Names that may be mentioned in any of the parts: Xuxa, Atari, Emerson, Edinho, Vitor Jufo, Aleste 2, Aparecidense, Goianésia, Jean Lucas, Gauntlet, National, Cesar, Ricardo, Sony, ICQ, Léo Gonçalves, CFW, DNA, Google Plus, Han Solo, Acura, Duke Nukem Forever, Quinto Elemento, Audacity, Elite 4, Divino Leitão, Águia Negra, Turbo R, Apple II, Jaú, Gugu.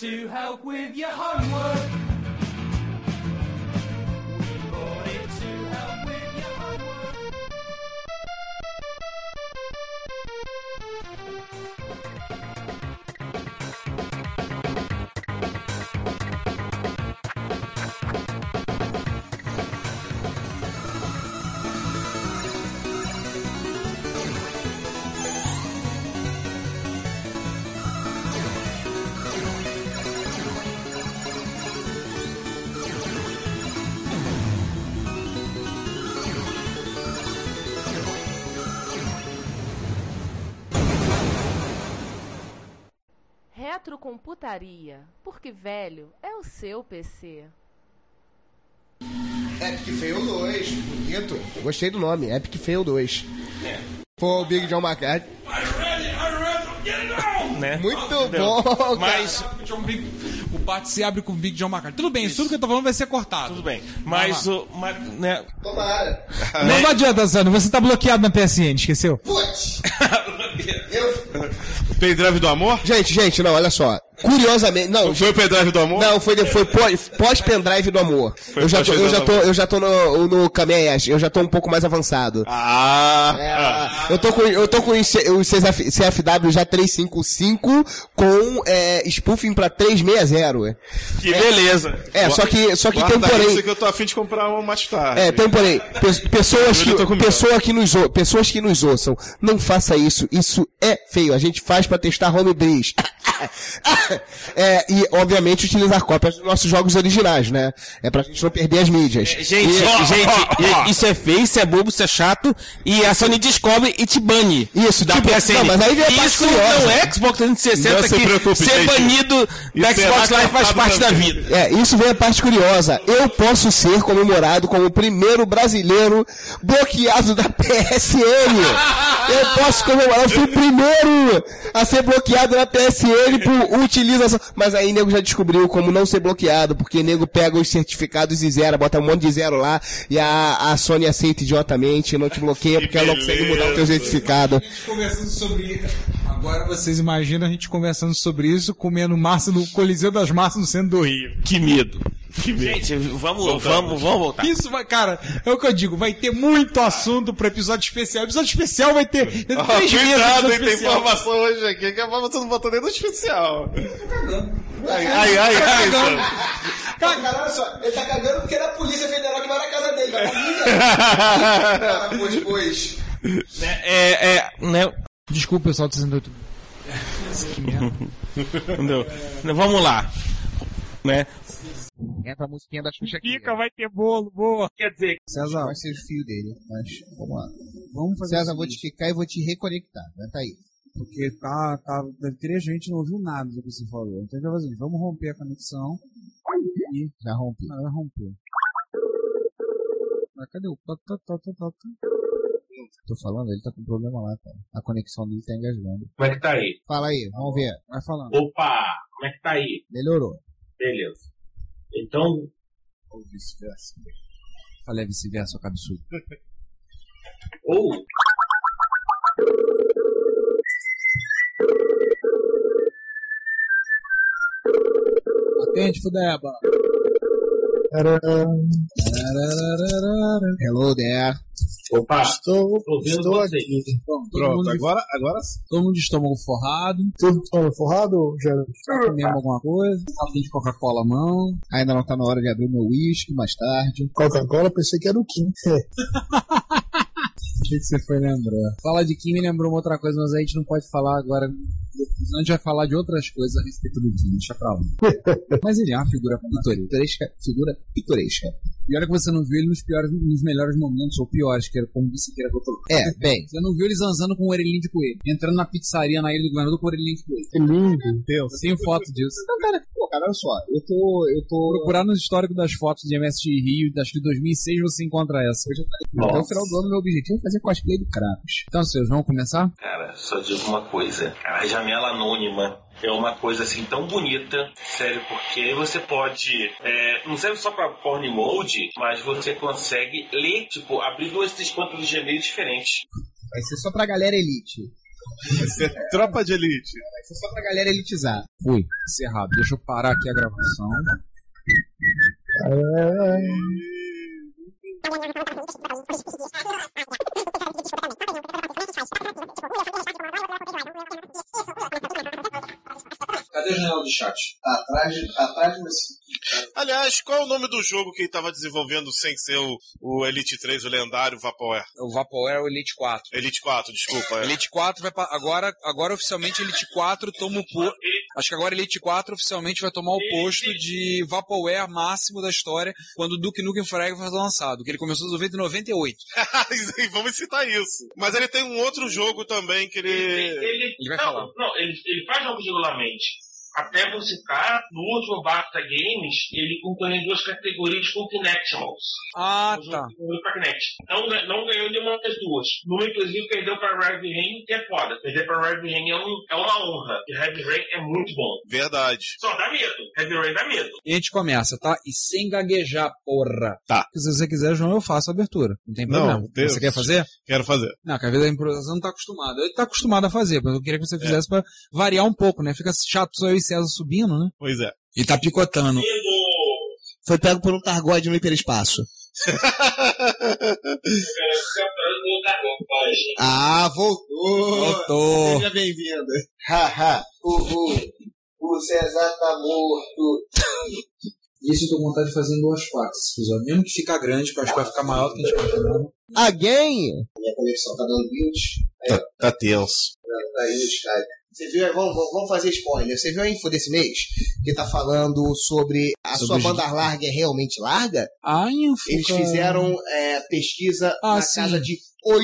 to help with your homework. We bought it to help with your Retrocomputaria, porque velho é o seu PC. Epic Fail 2, bonito. Eu gostei do nome, Epic Fail 2. É. Pô, o Big John McCarthy. Né? Muito bom, cara. Mas o parte se abre com o Big John McCarthy. Tudo bem, isso. Tudo que eu tô falando vai ser cortado. Tudo bem. Mas o... né? Tomara. Não, não adianta, Zano. Você tá bloqueado na PSN, esqueceu? Putz! O pendrive do amor? Gente, não, olha só. Curiosamente... Não foi o pendrive do amor? Não, foi pós-pendrive do amor. Eu já tô no Kameish. Eu já tô um pouco mais avançado. Eu tô com o CFW já 355 com spoofing pra 360. Que beleza. Só que tem um porém... Isso que eu tô a fim de comprar uma mais tarde. É, tem um porém. Pessoas que nos ouçam, não faça isso. Isso é feio. A gente faz pra testar homebrews. E obviamente utilizar cópias dos nossos jogos originais, né? É pra gente não perder as mídias. Isso é feio, isso é bobo, isso é chato. E a Sony descobre e te bane. Isso, dá pra ser. Isso não é Xbox 360, não se preocupe, ser banido da Xbox Live faz parte da vida. Isso vem a parte curiosa. Eu posso ser comemorado como o primeiro brasileiro bloqueado da PSN. Eu posso comemorar, eu fui o primeiro a ser bloqueado na PSN. Por utilização. Mas aí nego já descobriu como não ser bloqueado, porque nego pega os certificados e zero, bota um monte de zero lá, e a Sony aceita idiotamente, não te bloqueia porque ela não consegue mudar o teu certificado. A gente conversando sobre... Agora vocês imaginam a gente conversando sobre isso, comendo massa no Coliseu das Massas no centro do Rio. Que medo. Gente, vamos voltar. Isso vai, cara, é o que eu digo, vai ter muito assunto para episódio especial. O episódio especial vai ter 3 meses. Cuidado, hein, tem informação hoje aqui que a informação não botou nem no especial. Cara, olha só, ele tá cagando porque era a Polícia Federal que vai na casa dele, vai pra mim, né? Depois. Né? Desculpa, pessoal, 68. Que merda. Não, vamos lá. Né? Entra a musiquinha da Xuxa aqui. Fica, vai ter bolo, boa. Quer dizer, César vai ser o fio dele, mas vamos lá. Vamos fazer César, vou te quicar e vou te reconectar. Vai tá aí. Porque deve ter gente, não ouviu nada do que você falou. Então já fazer, vamos romper a conexão. E já rompeu. Já rompeu. Mas cadê o tô falando, ele tá com problema lá, cara. A conexão dele tá engasgando. Como é que tá aí? Fala aí, vamos ver. Vai falando. Opa, como é que tá aí? Melhorou. Beleza. Então... Ou vice-versa. Falei vice-versa, eu cabeçudo. Ou... Atende, Fudeba. Hello there. Opa, estou vocês. Aqui. Bom, pronto, agora sim. Todo mundo de estômago forrado. Todo estômago forrado, Geraldo? Tá comendo alguma coisa? Tá fim de Coca-Cola à mão. Ainda não tá na hora de abrir meu uísque, mais tarde. Coca-Cola, pensei que era o Kim. O que você foi lembrar? Fala de Kim me lembrou uma outra coisa, mas a gente não pode falar agora. A gente vai falar de outras coisas a respeito do Kim, deixa pra lá. Mas ele é uma figura pitoresca. Figura pitoresca. E olha que você não viu ele nos melhores momentos, ou piores, que era como você queira colocar. É, bem. Você não viu ele zanzando com o orelhinho de coelho. Entrando na pizzaria na Ilha do Governador com o orelhinho de coelho. Que lindo, Deus. Eu tenho foto disso. Então, cara, pô, cara, olha só. Eu tô procurar nos históricos das fotos de MSX Rio, acho que 2006 você encontra essa. Até o final do ano, meu objetivo é fazer cosplay do Kratos. Então, senhores, vamos começar? Cara, só digo uma coisa. A janela anônima é uma coisa assim tão bonita, sério, porque aí você pode não serve só pra porn mode, mas você consegue ler, tipo, abrir 2, 3 contas de Gmail diferentes. Vai ser só pra galera elite. Isso é tropa de elite. Isso é só pra galera elitizar. Fui, encerrado. Deixa eu parar aqui a gravação. Cadê a janela do chat? Atrás do assim. Aliás, qual é o nome do jogo que ele estava desenvolvendo sem ser o Elite 3, o lendário Vaporware? O Vaporware é o Elite 4. Elite 4, desculpa. É. Elite 4 vai agora oficialmente Elite 4 toma o posto. Acho que agora Elite 4 oficialmente vai tomar o posto de Vaporware máximo da história quando o Duke Nukem Forever foi lançado, que ele começou a desenvolver em 98. Vamos citar isso. Mas ele tem um outro jogo também que ele vai falar. Não, ele faz jogos regularmente. Até vou citar, no último Basta Games, ele concorreu em duas categorias com Kinectimals. Ah, tá. Não ganhou nenhuma das duas. No inclusive, perdeu para Ravie Rain, que é foda. Perder para Ravie Rain é uma honra. E Ravie Rain é muito bom. Verdade. Só dá medo. Ravie Rain dá medo. E a gente começa, tá? E sem gaguejar, porra. Tá. Se você quiser, João, eu faço a abertura. Não tem problema. Não, Deus. Você quer fazer? Quero fazer. Não, que a vida da improvisação não tá acostumada. Ele tá acostumado a fazer, mas eu queria que você fizesse pra variar um pouco, né? Fica chato só eu e César subindo, né? Pois é. E tá picotando. Foi pego por um targóide no hiperespaço. Ah, voltou. Seja bem-vindo. Haha, o César tá morto. Isso eu tô com vontade de fazer em duas partes esse episódio. Mesmo que ficar grande, que eu acho que vai ficar maior do que a gente vai fazer. Alguém? Minha conexão tá dando mute. Tá tenso. Tá aí no Skype. Você viu, vamos fazer spoiler. Você viu a info desse mês? Que tá falando sobre a sua banda larga é realmente larga? Ah, info. Eles fizeram pesquisa na casa de 8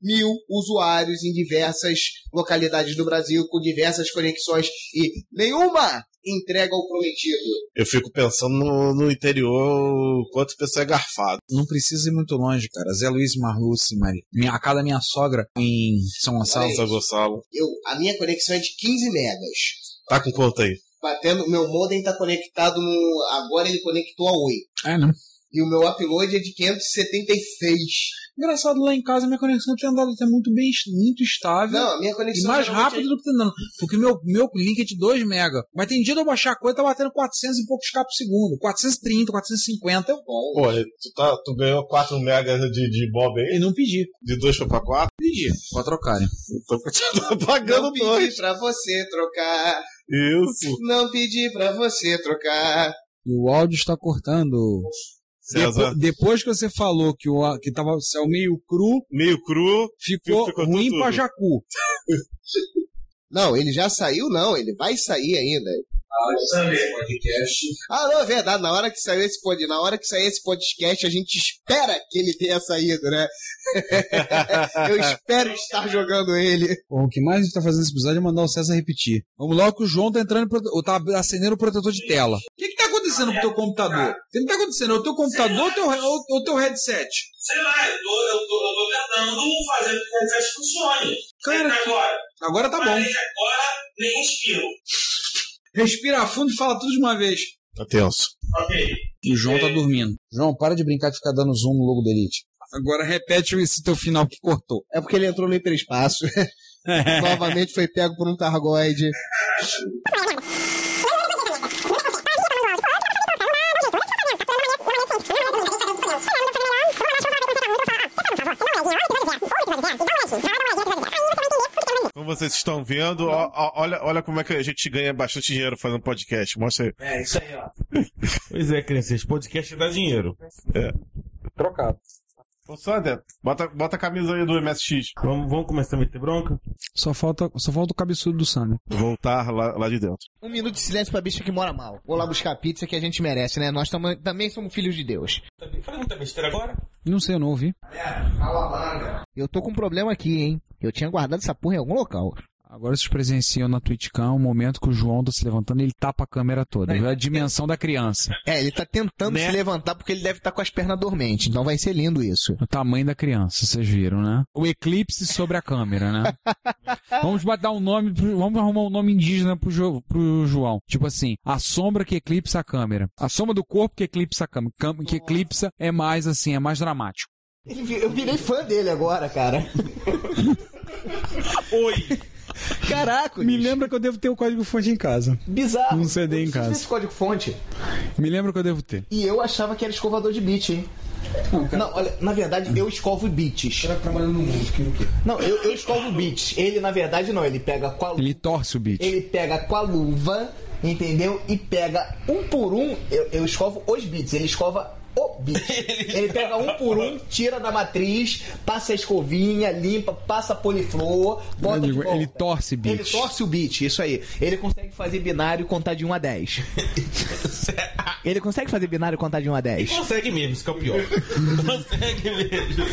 mil usuários em diversas localidades do Brasil, com diversas conexões e nenhuma entrega ao prometido. Eu fico pensando no interior, quanto pessoa é garfado. Não precisa ir muito longe, cara. Zé Luiz Marluce, Maria. A casa da minha sogra em São Gonçalo. Aí, São Gonçalo. A minha conexão é de 15 megas. Tá com quanto aí? Batendo, meu modem tá conectado no... Agora ele conectou a 8. É, não. E o meu upload é de 576. Engraçado, lá em casa minha conexão tem andado até muito bem, muito estável. Não, a minha conexão e mais rápido do que tá andando. Porque meu link é de 2 mega. Mas tem dia de eu baixar a coisa, tá batendo 400 e poucos k por segundo. 430, 450 é bom. Pô, tu ganhou 4 megas de bob aí? Eu não pedi. De 2 foi pra 4? Pedi, pra trocarem. Eu tô pagando 2. Não pedi pra você trocar. Isso. Não pedi pra você trocar. E o áudio está cortando. Depois que você falou que tava o céu meio cru, ficou ruim tudo. Pra Jacu. Não, ele já saiu, não, ele vai sair ainda. Não, é verdade, na hora que sair esse podcast, a gente espera que ele tenha saído, né? Eu espero estar jogando ele. Bom, o que mais a gente tá fazendo nesse episódio é mandar o César repetir. Vamos logo que o João tá entrando, ou tá acendendo o protetor de tela. O que tá acontecendo com o teu computador? O que tá acontecendo? É o teu computador ou o teu headset? Sei lá, eu tô tentando fazer que o headset funcione. Cara, agora tá bom. Agora nem respiro. Respira fundo e fala tudo de uma vez. Tá tenso. Ok. E o João tá dormindo. João, para de brincar de ficar dando zoom no logo do Elite. Agora repete esse teu final que cortou. É porque ele entrou no hiperespaço. Novamente foi pego por um targoide. Como vocês estão vendo, olha como é que a gente ganha bastante dinheiro fazendo podcast. Mostra aí. É, isso aí, ó. Pois é, crianças, podcast dá dinheiro. É. Trocado. Ô, Sander, bota a camisa aí do MSX. Vamos começar a meter bronca? Só falta o cabeçudo do Sander. Voltar lá de dentro. Um minuto de silêncio pra bicho que mora mal. Vou lá buscar a pizza que a gente merece, né? Nós também somos filhos de Deus. Faz muita besteira agora? Não sei, eu não ouvi. Eu tô com um problema aqui, hein? Eu tinha guardado essa porra em algum local. Agora vocês presenciam na TwitchCam o momento que o João tá se levantando e ele tapa a câmera toda. É a dimensão da criança. É, ele tá tentando se levantar porque ele deve estar com as pernas dormentes. Então vai ser lindo isso. O tamanho da criança, vocês viram, né? O eclipse sobre a câmera, né? Vamos arrumar um nome indígena pro João. Tipo assim, a sombra que eclipsa a câmera. A sombra do corpo que eclipsa a câmera. Que eclipsa é mais assim, é mais dramático. Eu virei fã dele agora, cara. Oi! Caraca, me lembra que eu devo ter o código fonte em casa. Bizarro. Um CD em casa. Esse código fonte. Me lembra que eu devo ter. E eu achava que era escovador de bit, hein? Não, cara. Não, olha, na verdade eu escovo bits. Era trabalhando no mundo, que não quer. Não, eu escovo bits. Ele, na verdade, não. Ele pega com a luva. Ele torce o bit. Ele pega com a luva, entendeu? E pega um por um. Eu escovo os bits. Ele escova o bit. Ele pega um por um, tira da matriz, passa a escovinha, limpa, passa a poliflor, bota de volta. Ele torce bit. Ele torce o bit, isso aí. Ele consegue fazer binário contar de 1 a 10. Ele consegue fazer binário contar de 1 a 10? Ele consegue mesmo, isso que é o pior. Consegue mesmo.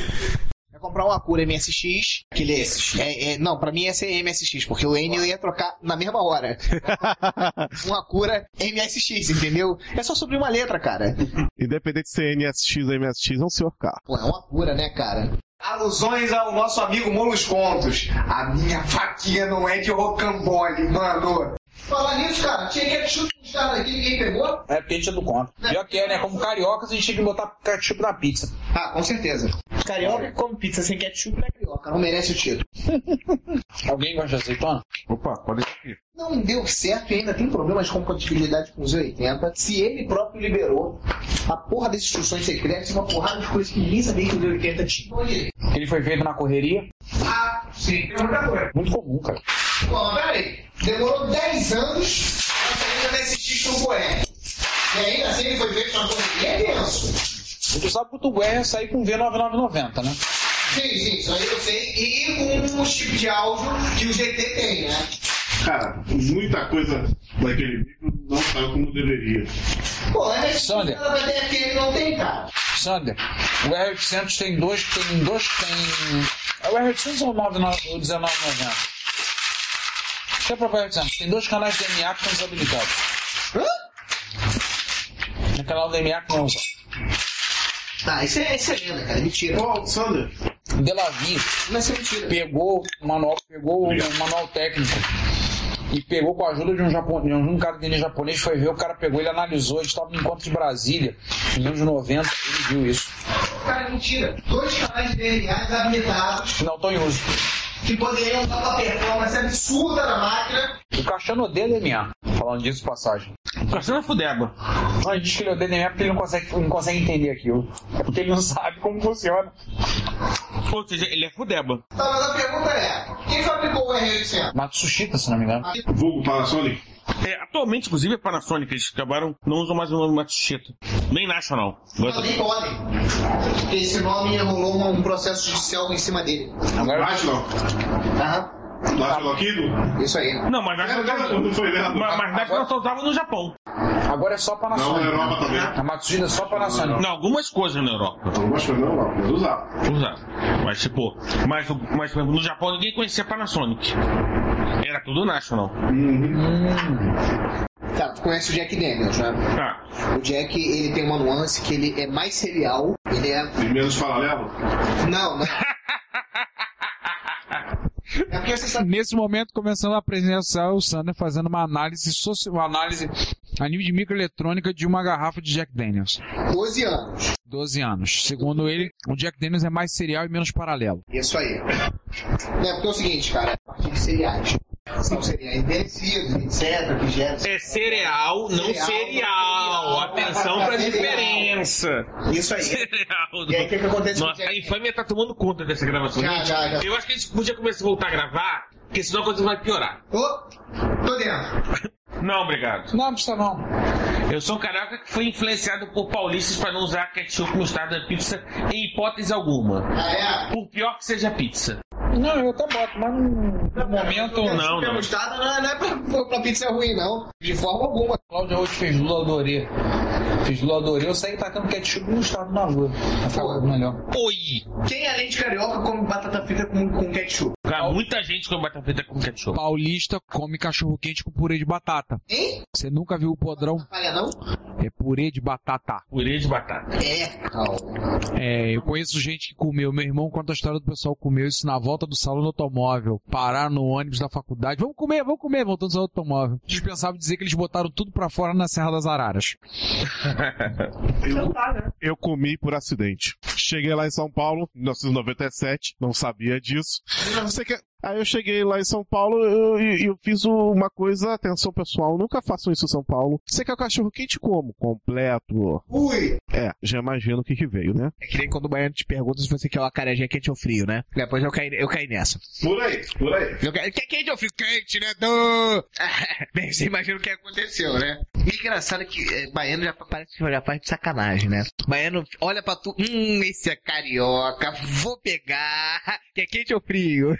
Vai comprar um Acura MSX. Aquele MSX. Não, pra mim ia ser MSX, porque o N eu ia trocar na mesma hora. Um Acura MSX, entendeu? É só subir uma letra, cara. Independente de ser NSX ou MSX, é um senhor carro. Pô, é um Acura, né, cara? Alusões ao nosso amigo Molos Contos. A minha faquinha não é de rocambole, mano. Falar nisso, cara, tinha ketchup nos caras aqui, ninguém pegou? É porque a gente é do conto. Pior que é, né? Como cariocas, a gente tinha que botar ketchup na pizza. Ah, com certeza. Carioca come pizza sem ketchup, não é carioca, não merece o título. Alguém gosta de azeitona? Opa, pode ser. Não deu certo e ainda tem problemas de compatibilidade com o Z80. Se ele próprio liberou a porra das instruções secretas, uma porrada de coisas que ninguém sabia que o Z80 tinha. Ele foi feito na correria? Ah, sim, é muita coisa. Muito comum, cara. Bom, peraí, demorou 10 anos pra sair desse título correto. E ainda assim ele foi feito na correria, é denso. Tu sabe que o Turbo R ia sair com V9990, né? Sim, sim, isso aí eu sei. E com os tipos de áudio que o GT tem, né? Cara, muita coisa daquele vídeo não saiu como deveria. Pô, é isso que ela vai ter aquele não tem, cara. Sander, o R800 tem dois, O R800 ou o 1990? Deixa eu provar o R800. Tem dois canais DNA que são desabilitados. Hã? Tem canal DNA que não usa. Tá, isso é lenda, cara, mentira. Ô, Sander, Delavie pegou o manual técnico e pegou com a ajuda de um japonês, um cara de DNA japonês, foi ver, o cara pegou, ele analisou, a gente estava no encontro de Brasília, nos anos 90, ele viu isso. Cara, mentira, dois canais de DNA desabilitados. Não estão em uso. Que poderiam dar uma performance absurda na máquina. O Caixano odeia DNA, falando disso, passagem. O Caixano é fudeba. A gente diz que ele odeia DNA porque ele não consegue entender aquilo. É porque ele não sabe como funciona. Ou seja, ele é fudeba. Tá, mas a pergunta é: quem fabricou o R800? Matsushita, se não me engano. Vulgo Panasonic? É, atualmente, inclusive, é Panasonic. Eles acabaram, não usam mais o nome Matsushita. Nem National. Não, nem podem. Porque esse nome rolou um processo judicial em cima dele. Agora National? Aham. National aqui? Isso aí. Não, mas National só usava no Japão. Agora é só Panasonic. Não, na Europa também. A Matsushita é só Panasonic. Não, algumas coisas na Europa. Algumas coisas na Europa, mas usava. Mas, tipo, mas no Japão ninguém conhecia Panasonic. Era tudo National. Tá, tu conhece o Jack Daniels, né? Tá. O Jack, ele tem uma nuance que ele é mais serial, ele é... E menos paralelo? Não. É porque você sabe... Nesse momento, começando a presenciar o Sander fazendo uma análise social, uma análise a nível de microeletrônica de uma garrafa de Jack Daniels. 12 anos. 12 anos. Segundo ele, o Jack Daniels é mais cereal e menos paralelo. Isso aí. É porque é o seguinte, cara, a partir de cereais. São cereais vencidos, etc. É cereal, não cereal. Atenção pra diferença. Isso aí. Cereal. E aí o que acontece? Nossa, a infâmia tá tomando conta dessa gravação. Já. Eu acho que a gente podia começar a voltar a gravar, porque senão a coisa vai piorar. Tô dentro. Não, obrigado. Não, precisa não. Eu sou um carioca que foi influenciado por paulistas para não usar ketchup no estado da pizza em hipótese alguma. Ah, é? Por pior que seja a pizza. Não, eu até boto, mas no momento... Não. Mostarda não é pra pizza ruim, não. De forma alguma. Cláudio Arroz fez lula adorê. Eu saí tacando ketchup no estado na lua. Pra ficar melhor. Oi! Quem além de carioca come batata frita com ketchup? Cara, muita gente come batata frita com ketchup. Paulista come cachorro quente com purê de batata. Hein? Você nunca viu o podrão? Olha, não? É purê de batata. É, eu conheço gente que comeu. Meu irmão conta a história do pessoal que comeu isso na volta do salão do automóvel. Pararam no ônibus da faculdade. Vamos comer, voltando do salão do automóvel. Eles pensavam dizer que eles botaram tudo pra fora na Serra das Araras. Eu comi por acidente. Cheguei lá em São Paulo, em 1997, não sabia disso. Aí eu cheguei lá em São Paulo e eu fiz uma coisa, atenção pessoal, nunca façam isso em São Paulo. Você quer o cachorro quente como? Completo. Ui! É, já imagino o que veio, né? É que nem quando o baiano te pergunta se você quer uma carajé quente ou frio, né? Depois eu caí nessa. Por aí. Quer quente ou frio? Quente, né? Bem, você imagina o que aconteceu, né? E engraçado que baiano já parece que já faz de sacanagem, né? Baiano olha pra tu, esse é carioca, vou pegar, quer quente ou frio?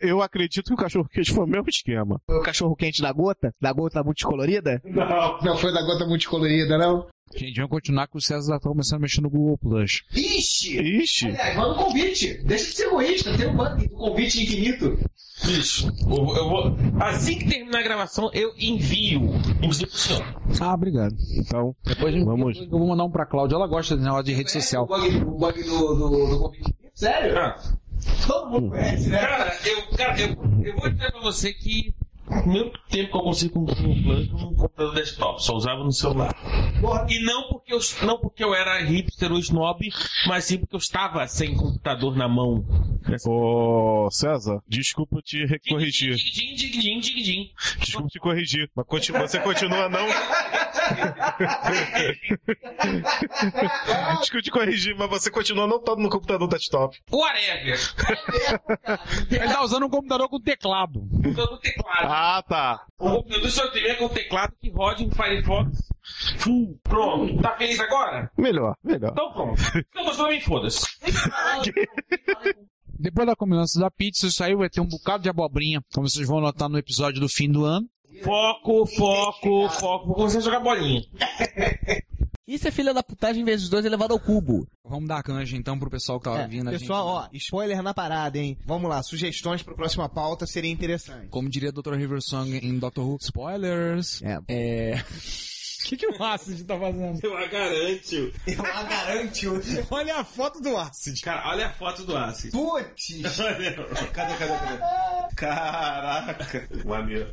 Eu acredito que o cachorro-quente foi o mesmo esquema. Foi o cachorro-quente da gota? Da gota multicolorida? Não foi da gota multicolorida, não. Gente, vamos continuar que o César está começando a mexer no Google Plus. Ixi! Aliás, manda um convite. Deixa de ser egoísta. Tem um convite infinito. Ixi. Eu vou... Assim que terminar a gravação, eu envio. Inclusive pro senhor. Ah, obrigado. Então, vamos. Eu vou mandar um pra Cláudia. Ela gosta de negócio de rede social. O bug do convite. Sério? Ah. Todo mundo conhece, né? Cara, eu vou dizer pra você que meu tempo que eu consegui com o Plus no computador desktop, só usava no celular. E não porque eu era hipster ou snob, mas sim porque eu estava sem computador na mão. Ô, César, desculpa te corrigir. Desculpa te corrigir, mas você continua não... Desculpa te corrigir, mas você continua não estando no computador desktop. Whatever. Ele tá usando um computador com teclado. Ah, tá. O computador do seu TV é com teclado que roda em Firefox. Pronto. Tá feliz agora? Melhor. Então pronto. Então gostou, me foda-se. Depois da combinação da pizza, isso aí vai ter um bocado de abobrinha, como vocês vão notar no episódio do fim do ano. Foco. Vou começar a jogar bolinha. Isso é filha da putagem vezes 2 elevado ao cubo. Vamos dar canja então pro pessoal que tá vindo. Pessoal, gente... ó, spoiler na parada, hein? Vamos lá, sugestões pro próxima pauta seria interessante. Como diria Dr. Riversong em Doctor Who, spoilers. O que o Acid tá fazendo? Eu a garanto. Olha a foto do Acid. Cara, olha a foto do Acid. Putz! Cadê? Caraca. Maneiro.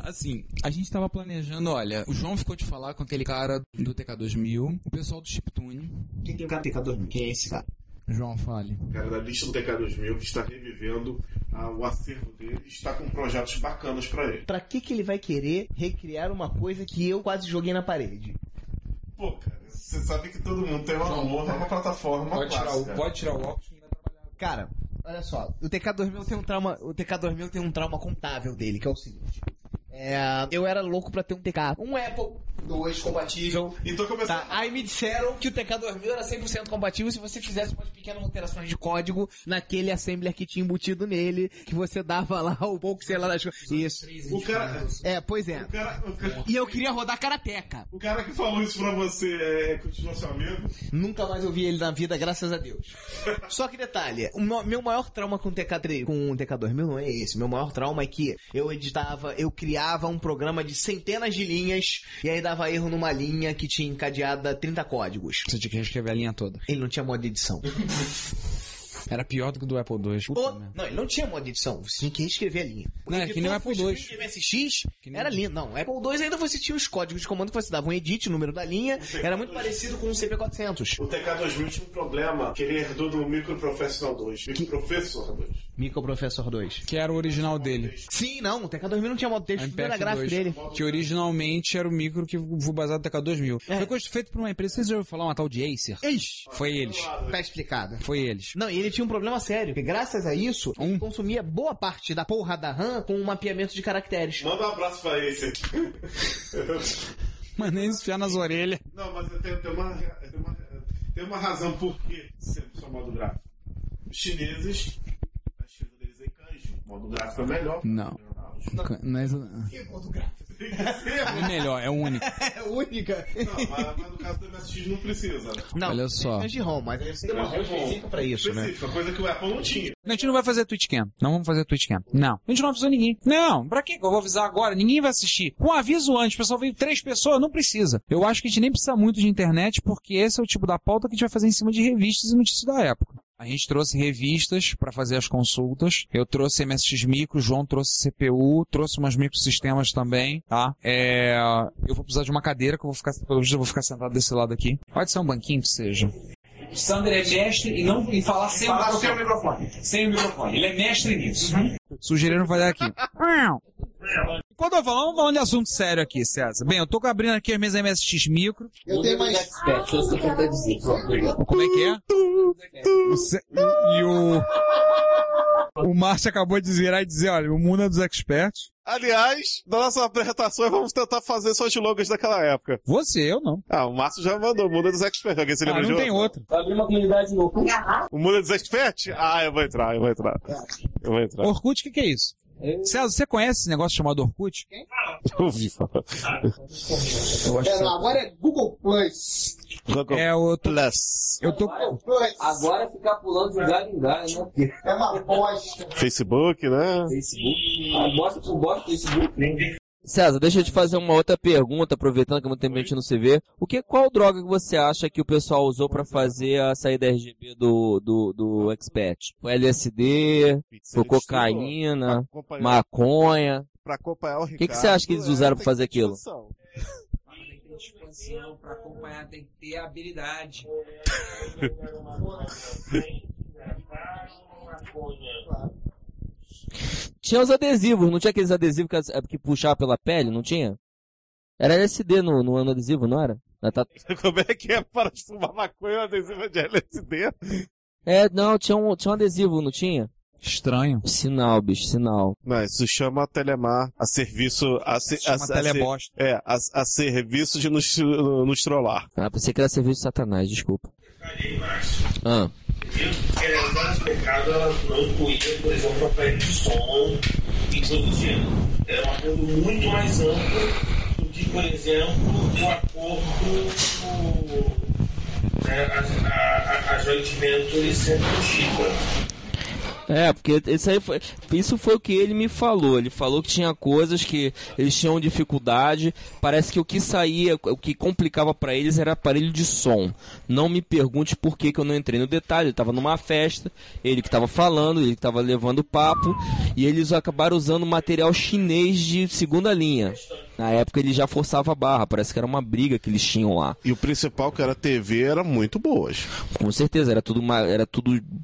Assim, a gente tava planejando, olha, o João ficou de falar com aquele cara do TK2000, o pessoal do Chiptune. Quem tem o cara do TK2000? Quem é esse cara? João, fale. O cara da lista do TK2000 que está revivendo o acervo dele e está com projetos bacanas para ele. Pra que ele vai querer recriar uma coisa que eu quase joguei na parede? Pô, cara, você sabe que todo mundo tem uma nova plataforma clássica. Pode tirar o óculos. Cara, olha só, o TK2000 tem um trauma, contável dele, que é o seguinte... eu era louco pra ter um TK. Um Apple II compatível. Então começou. Tá? Aí me disseram que o TK2000 era 100% compatível se você fizesse umas pequenas alterações de código naquele assembler que tinha embutido nele, que você dava lá o pouco, sei lá, das coisas. Isso. O cara... pois é. O cara... E eu queria rodar karateca. O cara que falou isso pra você continua seu amigo? Nunca mais ouvi ele na vida, graças a Deus. Só que detalhe: o meu maior trauma com o TK2000 não é esse. Meu maior trauma é que eu criava um programa de centenas de linhas e aí dava erro numa linha que tinha encadeada 30 códigos. Você tinha que reescrever a linha toda. Ele não tinha modo de edição. Era pior do que o do Apple II. Não, ele não tinha modo de edição. Você tinha que reescrever a linha. Não, é que nem o Apple II. MSX era linha. Não, o Apple II ainda você tinha os códigos de comando que você dava um edit, o número da linha. Era muito parecido com o CP400. O TK2000 tinha um problema que ele herdou do Microprofessor 2. Que era o original dele. Sim, não. O TK2000 não tinha modo de texto. Tudo era gráfico dele. Que originalmente era o micro que foi baseado no TK2000. Foi feito por uma empresa. Vocês ouviram falar uma tal de Acer? Foi eles. Tá explicado. Foi eles. Não, e ele tinha um problema sério, porque graças a isso ele consumia boa parte da porra da RAM com um mapeamento de caracteres. Manda um abraço pra esse aqui. Mas nem enfiar nas orelhas. Não, mas tem uma razão por que sempre só modo gráfico. Os chineses, a escrita deles é kanji. O modo gráfico é melhor. Não é modo gráfico. É melhor, é única. É única. Não, mas no caso do MSX não precisa. Não, olha só. É de ROM, mas aí você tem uma ROM específica pra isso, específica, né? Coisa que o Apple não tinha. A gente não vai fazer Twitchcam. Não vamos fazer Twitchcam. Não. A gente não avisou ninguém. Não, pra que eu vou avisar agora? Ninguém vai assistir. Com aviso antes, o pessoal veio 3 pessoas, não precisa. Eu acho que a gente nem precisa muito de internet, porque esse é o tipo da pauta que a gente vai fazer em cima de revistas e notícias da época. A gente trouxe revistas para fazer as consultas. Eu trouxe MSX Micro, o João trouxe CPU, trouxe umas microsistemas também, tá? Eu vou precisar de uma cadeira que eu vou ficar sentado desse lado aqui. Pode ser um banquinho que seja. Sander é mestre e não em falar sem falar o microfone. Sem o microfone. Ele é mestre nisso. Uhum. Sugeriram fazer aqui. Vamos falando de assunto sério aqui, César. Bem, eu tô abrindo aqui as minhas MSX Micro. Eu tenho mais... Como é que é? E o Márcio acabou de virar e dizer, olha, o mundo é dos experts. Aliás, na nossa apresentação vamos tentar fazer só de logos daquela época. Você, eu não. Ah, o Márcio já mandou, o mundo é dos experts. Alguém se lembra de outro? Não tem outro. Vai abrir uma comunidade no Orkut. O mundo é dos experts? Ah, eu vou entrar. Orkut, o que é isso? César, você conhece esse negócio chamado Orkut? Quem? Eu ouvi falar. Agora é Google Plus. É o Plus. Eu tô... Agora é ficar pulando de galho em galho, né? É uma bosta. Facebook, né? Bosta Facebook, né? César, deixa eu te fazer uma outra pergunta, aproveitando que há muito tempo a gente não se vê. Qual droga que você acha que o pessoal usou pra fazer a saída RGB do Expert? Foi LSD, foi cocaína, maconha. Pra acompanhar o Ricardo, que você acha que eles usaram pra fazer aquilo? Disposição, pra acompanhar tem que ter habilidade. Tinha os adesivos, não tinha aqueles adesivos que puxava pela pele, não tinha? Era LSD no adesivo, não era? Como é que é para de fumar maconha um adesivo de LSD? É, não, tinha um adesivo, não tinha? Estranho. Sinal, bicho, sinal. Não, isso chama Telemar a serviço... Telebosta. A serviço de nos trollar. Ah, pensei que era serviço de Satanás, desculpa. Querendo dar esse mercado, ela não incluía, por exemplo, a pele de som e produzindo. Era um acordo muito mais amplo do que, por exemplo, o acordo a joint venture sendo Chica. É, porque isso foi o que ele me falou. Ele falou que tinha coisas que eles tinham dificuldade. Parece que o que complicava pra eles era aparelho de som. Não me pergunte por que eu não entrei no detalhe. Eu tava numa festa, ele que tava falando, ele que tava levando papo, e eles acabaram usando material chinês de segunda linha. Na época ele já forçava a barra, parece que era uma briga que eles tinham lá. E o principal, que era a TV, era muito boa. Com certeza, era tudo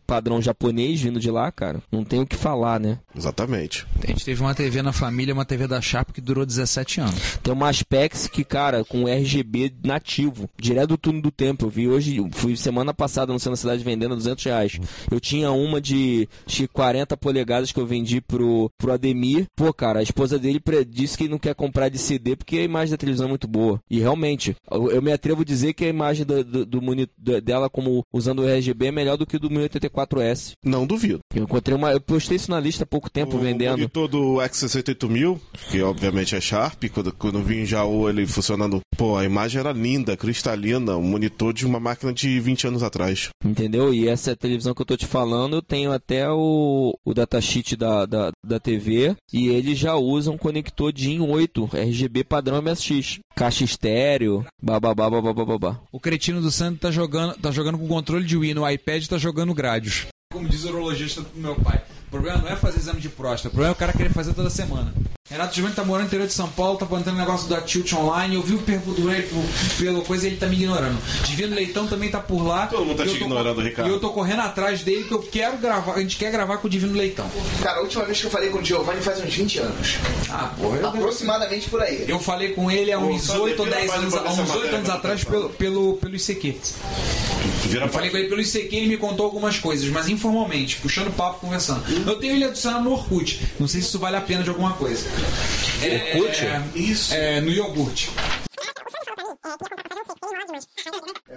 padrão japonês vindo de lá, cara. Não tem o que falar, né? Exatamente. A gente teve uma TV na família, uma TV da Sharp, que durou 17 anos. Tem uma Aspex que, cara, com RGB nativo, direto do turno do tempo. Eu vi hoje, fui semana passada no Centro da Cidade vendendo a R$200. Eu tinha uma de 40 polegadas que eu vendi pro Ademir. Pô, cara, a esposa dele disse que não quer comprar de CD porque a imagem da televisão é muito boa. E realmente, eu me atrevo a dizer que a imagem do monitor dela, como usando o RGB, é melhor do que do 1084S. Não duvido. Eu postei isso na lista há pouco tempo, vendendo. O monitor do X68000, que obviamente é Sharp, quando vim já ele funcionando, pô, a imagem era linda, cristalina, um monitor de uma máquina de 20 anos atrás. Entendeu? E essa televisão que eu tô te falando, eu tenho até o datasheet da TV, e ele já usa um conector DIN 8, RGB padrão MSX, caixa estéreo, bababá, bababá, babá. O cretino do Sandro tá jogando com controle de Wii no iPad, tá jogando gradios. Como diz o urologista do meu pai, o problema não é fazer exame de próstata, o problema é o cara querer fazer toda semana. Renato Giovanni tá morando no interior de São Paulo, tá plantando um negócio da Tilt Online, eu vi o perfil do ele pela coisa e ele tá me ignorando. Divino Leitão também tá por lá. Todo mundo tá te ignorando, Ricardo. E eu tô correndo atrás dele que eu quero gravar, a gente quer gravar com o Divino Leitão. Cara, a última vez que eu falei com o Giovanni faz uns 20 anos. Ah, porra. Aproximadamente por aí. Eu falei com ele há uns 8 ou 10 anos, há uns 8 anos atrás pelo ICQ. Eu falei com ele pelo ICQ, ele me contou algumas coisas, mas informalmente, puxando papo, conversando. Eu tenho ele adicionado no Orkut, não sei se isso vale a pena de alguma coisa. Orkut? Isso. É, no iogurte.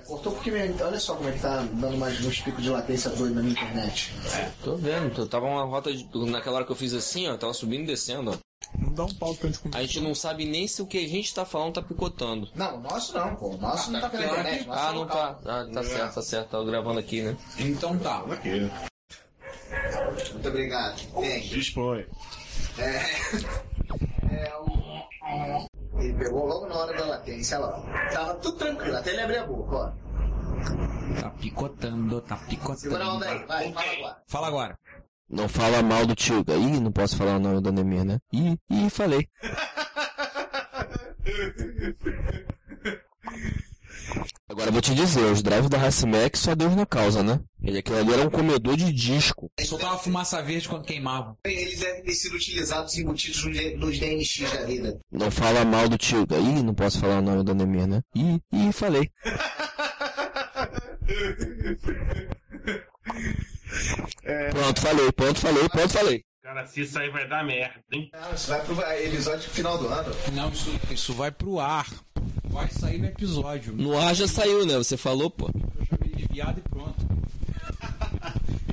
Cortou porque olha só como é que tá dando uns picos de latência doida na minha internet. É. Tô vendo, tava uma rota naquela hora que eu fiz assim, ó, tava subindo e descendo, ó. Não dá um pau pra gente comer. A gente não sabe nem se o que a gente tá falando tá picotando. Não, o nosso não, pô. O nosso não tá pela internet. Ah, não tá. Ah, tá certo. Tá gravando aqui, né? Então tá. Ok. Muito obrigado. Bem. Dispõe. Ele pegou logo na hora da latência, olha lá. Tava tudo tranquilo, até ele abrir a boca, ó. Tá picotando. Segura a onda aí, vai, fala agora. Não fala mal do Tilga. Ih, não posso falar o nome do Ademir, né? Ih, falei. Agora Eu vou te dizer, os drives da Racimec só Deus na causa, né? Aquilo ali era um comedor de disco. Soltava fumaça verde quando queimava. Eles devem ter sido utilizados e embutidos nos DNX da vida. Não fala mal do tio. Ih, não posso falar o nome da Nemir, né? Ih, falei. É... Pronto, falei. Cara, se isso aí vai dar merda, hein? Não, isso vai pro episódio final do ano. Não, isso vai pro ar. Vai sair no episódio. No ar já saiu, né? Você falou, pô. Eu chamei de viado e pronto.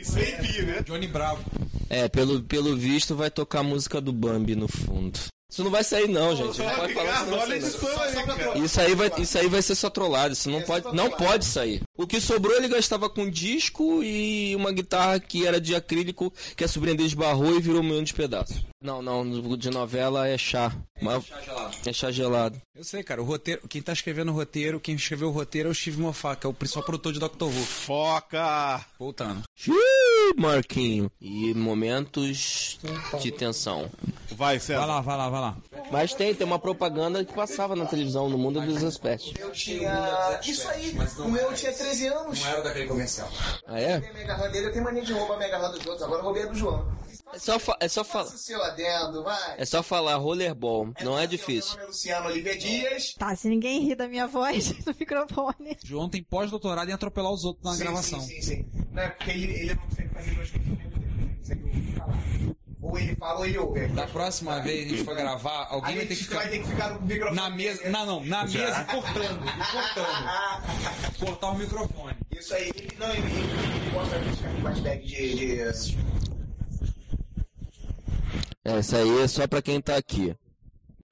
Isso é IP, né? Johnny Bravo. É, pelo visto vai tocar a música do Bambi no fundo. Isso não vai sair não, gente. Não pode falar isso aí vai ser só trollado. Isso não pode sair. O que sobrou ele gastava com disco e uma guitarra que era de acrílico que a sobrinha esbarrou e virou um milhão de pedaços. Não, de novela é chá. É chá gelado. Eu sei, cara. O roteiro, quem escreveu o roteiro é o Steve Moffat, que é o principal produtor de Doctor Who. Foca! Voltando. Marquinho. E momentos de tensão. Vai, César. Vai lá. Mas tem uma propaganda que passava na televisão, no mundo dos experts. Eu tinha... Isso aí, o meu tinha 13 anos. Não era daquele comercial. Ah, é? Tem Mega RAM dele, eu tenho mania de roubar a Mega RAM dos outros, agora eu roubei a do João. É só falar. É só falar rollerball, não é difícil. Tá, se ninguém ri da minha voz no microfone. João tem pós-doutorado em atropelar os outros na gravação. Sim. Não é porque ele não consegue fazer duas coisas, ele consegue falar. Ou ele fala ou ele ouve. Da próxima vez a gente for gravar, alguém vai ter que ficar no microfone. Na mesa. Na mesa cortando. Cortar o microfone. Isso aí, ele mostra o flashback de... Essa aí é só pra quem tá aqui.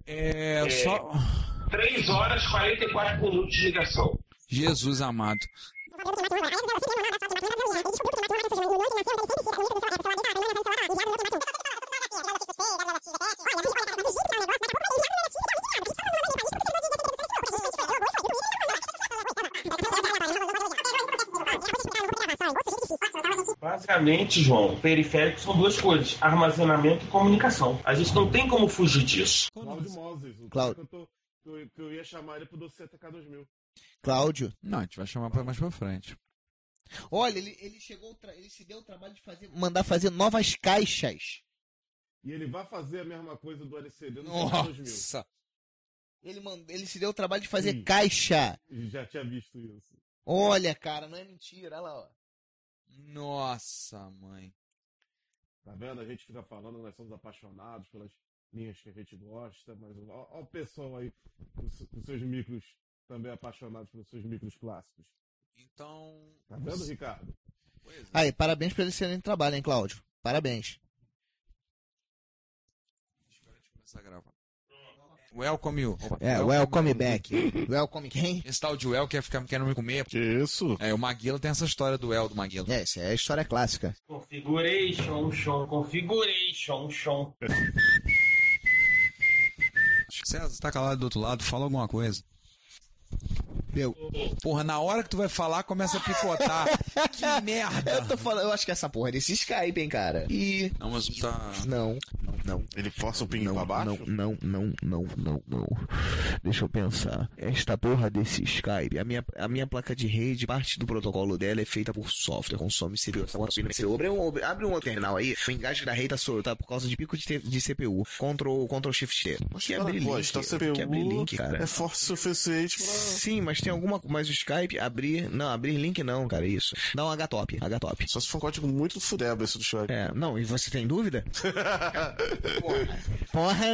3 horas e 44 minutos de ligação. Jesus amado. Basicamente, João, periféricos são duas coisas, armazenamento e comunicação. A gente não tem como fugir disso. Cláudio Moses, que eu ia chamar ele pro doce TK2000. Cláudio? Não, a gente vai chamar mais pra frente. Olha, ele se deu o trabalho de mandar fazer novas caixas. E ele vai fazer a mesma coisa do LCD no TK2000. Nossa! Ele se deu o trabalho de fazer caixa. Já tinha visto isso. Olha, cara, não é mentira, olha lá, ó. Nossa, mãe. Tá vendo? A gente fica falando, nós somos apaixonados pelas linhas que a gente gosta, mas olha o pessoal aí com seus micros, também apaixonados pelos seus micros clássicos. Então... Tá vendo, Ricardo? Pois é. Aí, parabéns pelo excelente trabalho, hein, Cláudio? Parabéns. Espera de começar a gravar. Welcome you. Welcome back. Welcome quem? Esse tal de Well quer não me comer. Que isso? É, o Maguila tem essa história do Well do Maguila. É, essa é a história clássica. Configuration. César, você tá calado do outro lado, fala alguma coisa. Meu. Porra, na hora que tu vai falar, começa a picotar. Que merda. Eu acho que essa porra desse Skype, hein, cara. E... Não, mas tá... Não. Ele força o ping pra baixo? Não. Deixa eu pensar. Esta porra desse Skype, a minha placa de rede, parte do protocolo dela é feita por software, consome CPU. Abre um outro terminal aí, o engajo da rede tá soltado por causa de pico de CPU. Ctrl Shift T. Que abre link, cara. É força suficiente pra... Sim, mas tem alguma... Mas o Skype, abrir... Não, abrir link não, cara, isso. Dá um H-top. Só se for um código muito fudeba esse do Skype. É, não, e você tem dúvida? Porra,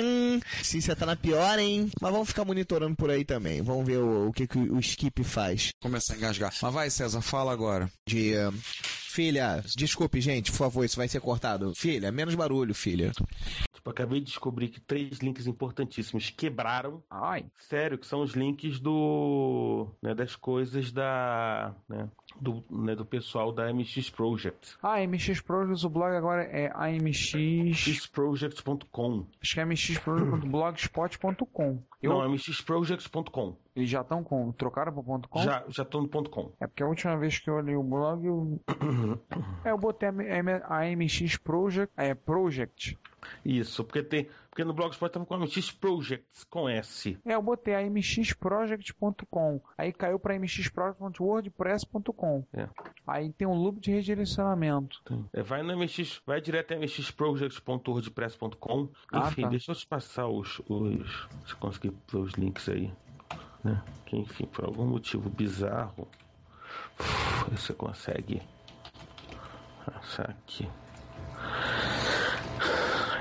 se você tá na pior, hein? Mas vamos ficar monitorando por aí também. Vamos ver o que o Skip faz. Começa a engasgar. Mas vai, César, fala agora. Filha, desculpe, gente, por favor, isso vai ser cortado. Filha, menos barulho, filha. Tipo, acabei de descobrir que 3 links importantíssimos quebraram. Ai. Sério, que são os links do... Né, das coisas da... do pessoal da MX Project. Ah, MX Project, o blog agora é amxproject.com. Acho que é mxproject.blogspot.com. Não, mxproject.com. Eles já estão com... Trocaram para .com? Já estão no .com. É porque a última vez que eu olhei o blog, eu... Eu botei a MX Project. É Project. Isso, porque tem. Porque no Blogspot tava com a MX Projects com S. É, eu botei a mxproject.com. Aí caiu pra mxproject.wordpress.com. É. Aí tem um loop de redirecionamento. É, vai na MX, vai direto a mxproject.wordpress.com. Enfim, tá. Deixa eu te passar os. Se conseguir os links aí. Né? Que enfim, por algum motivo bizarro. Você consegue achar aqui.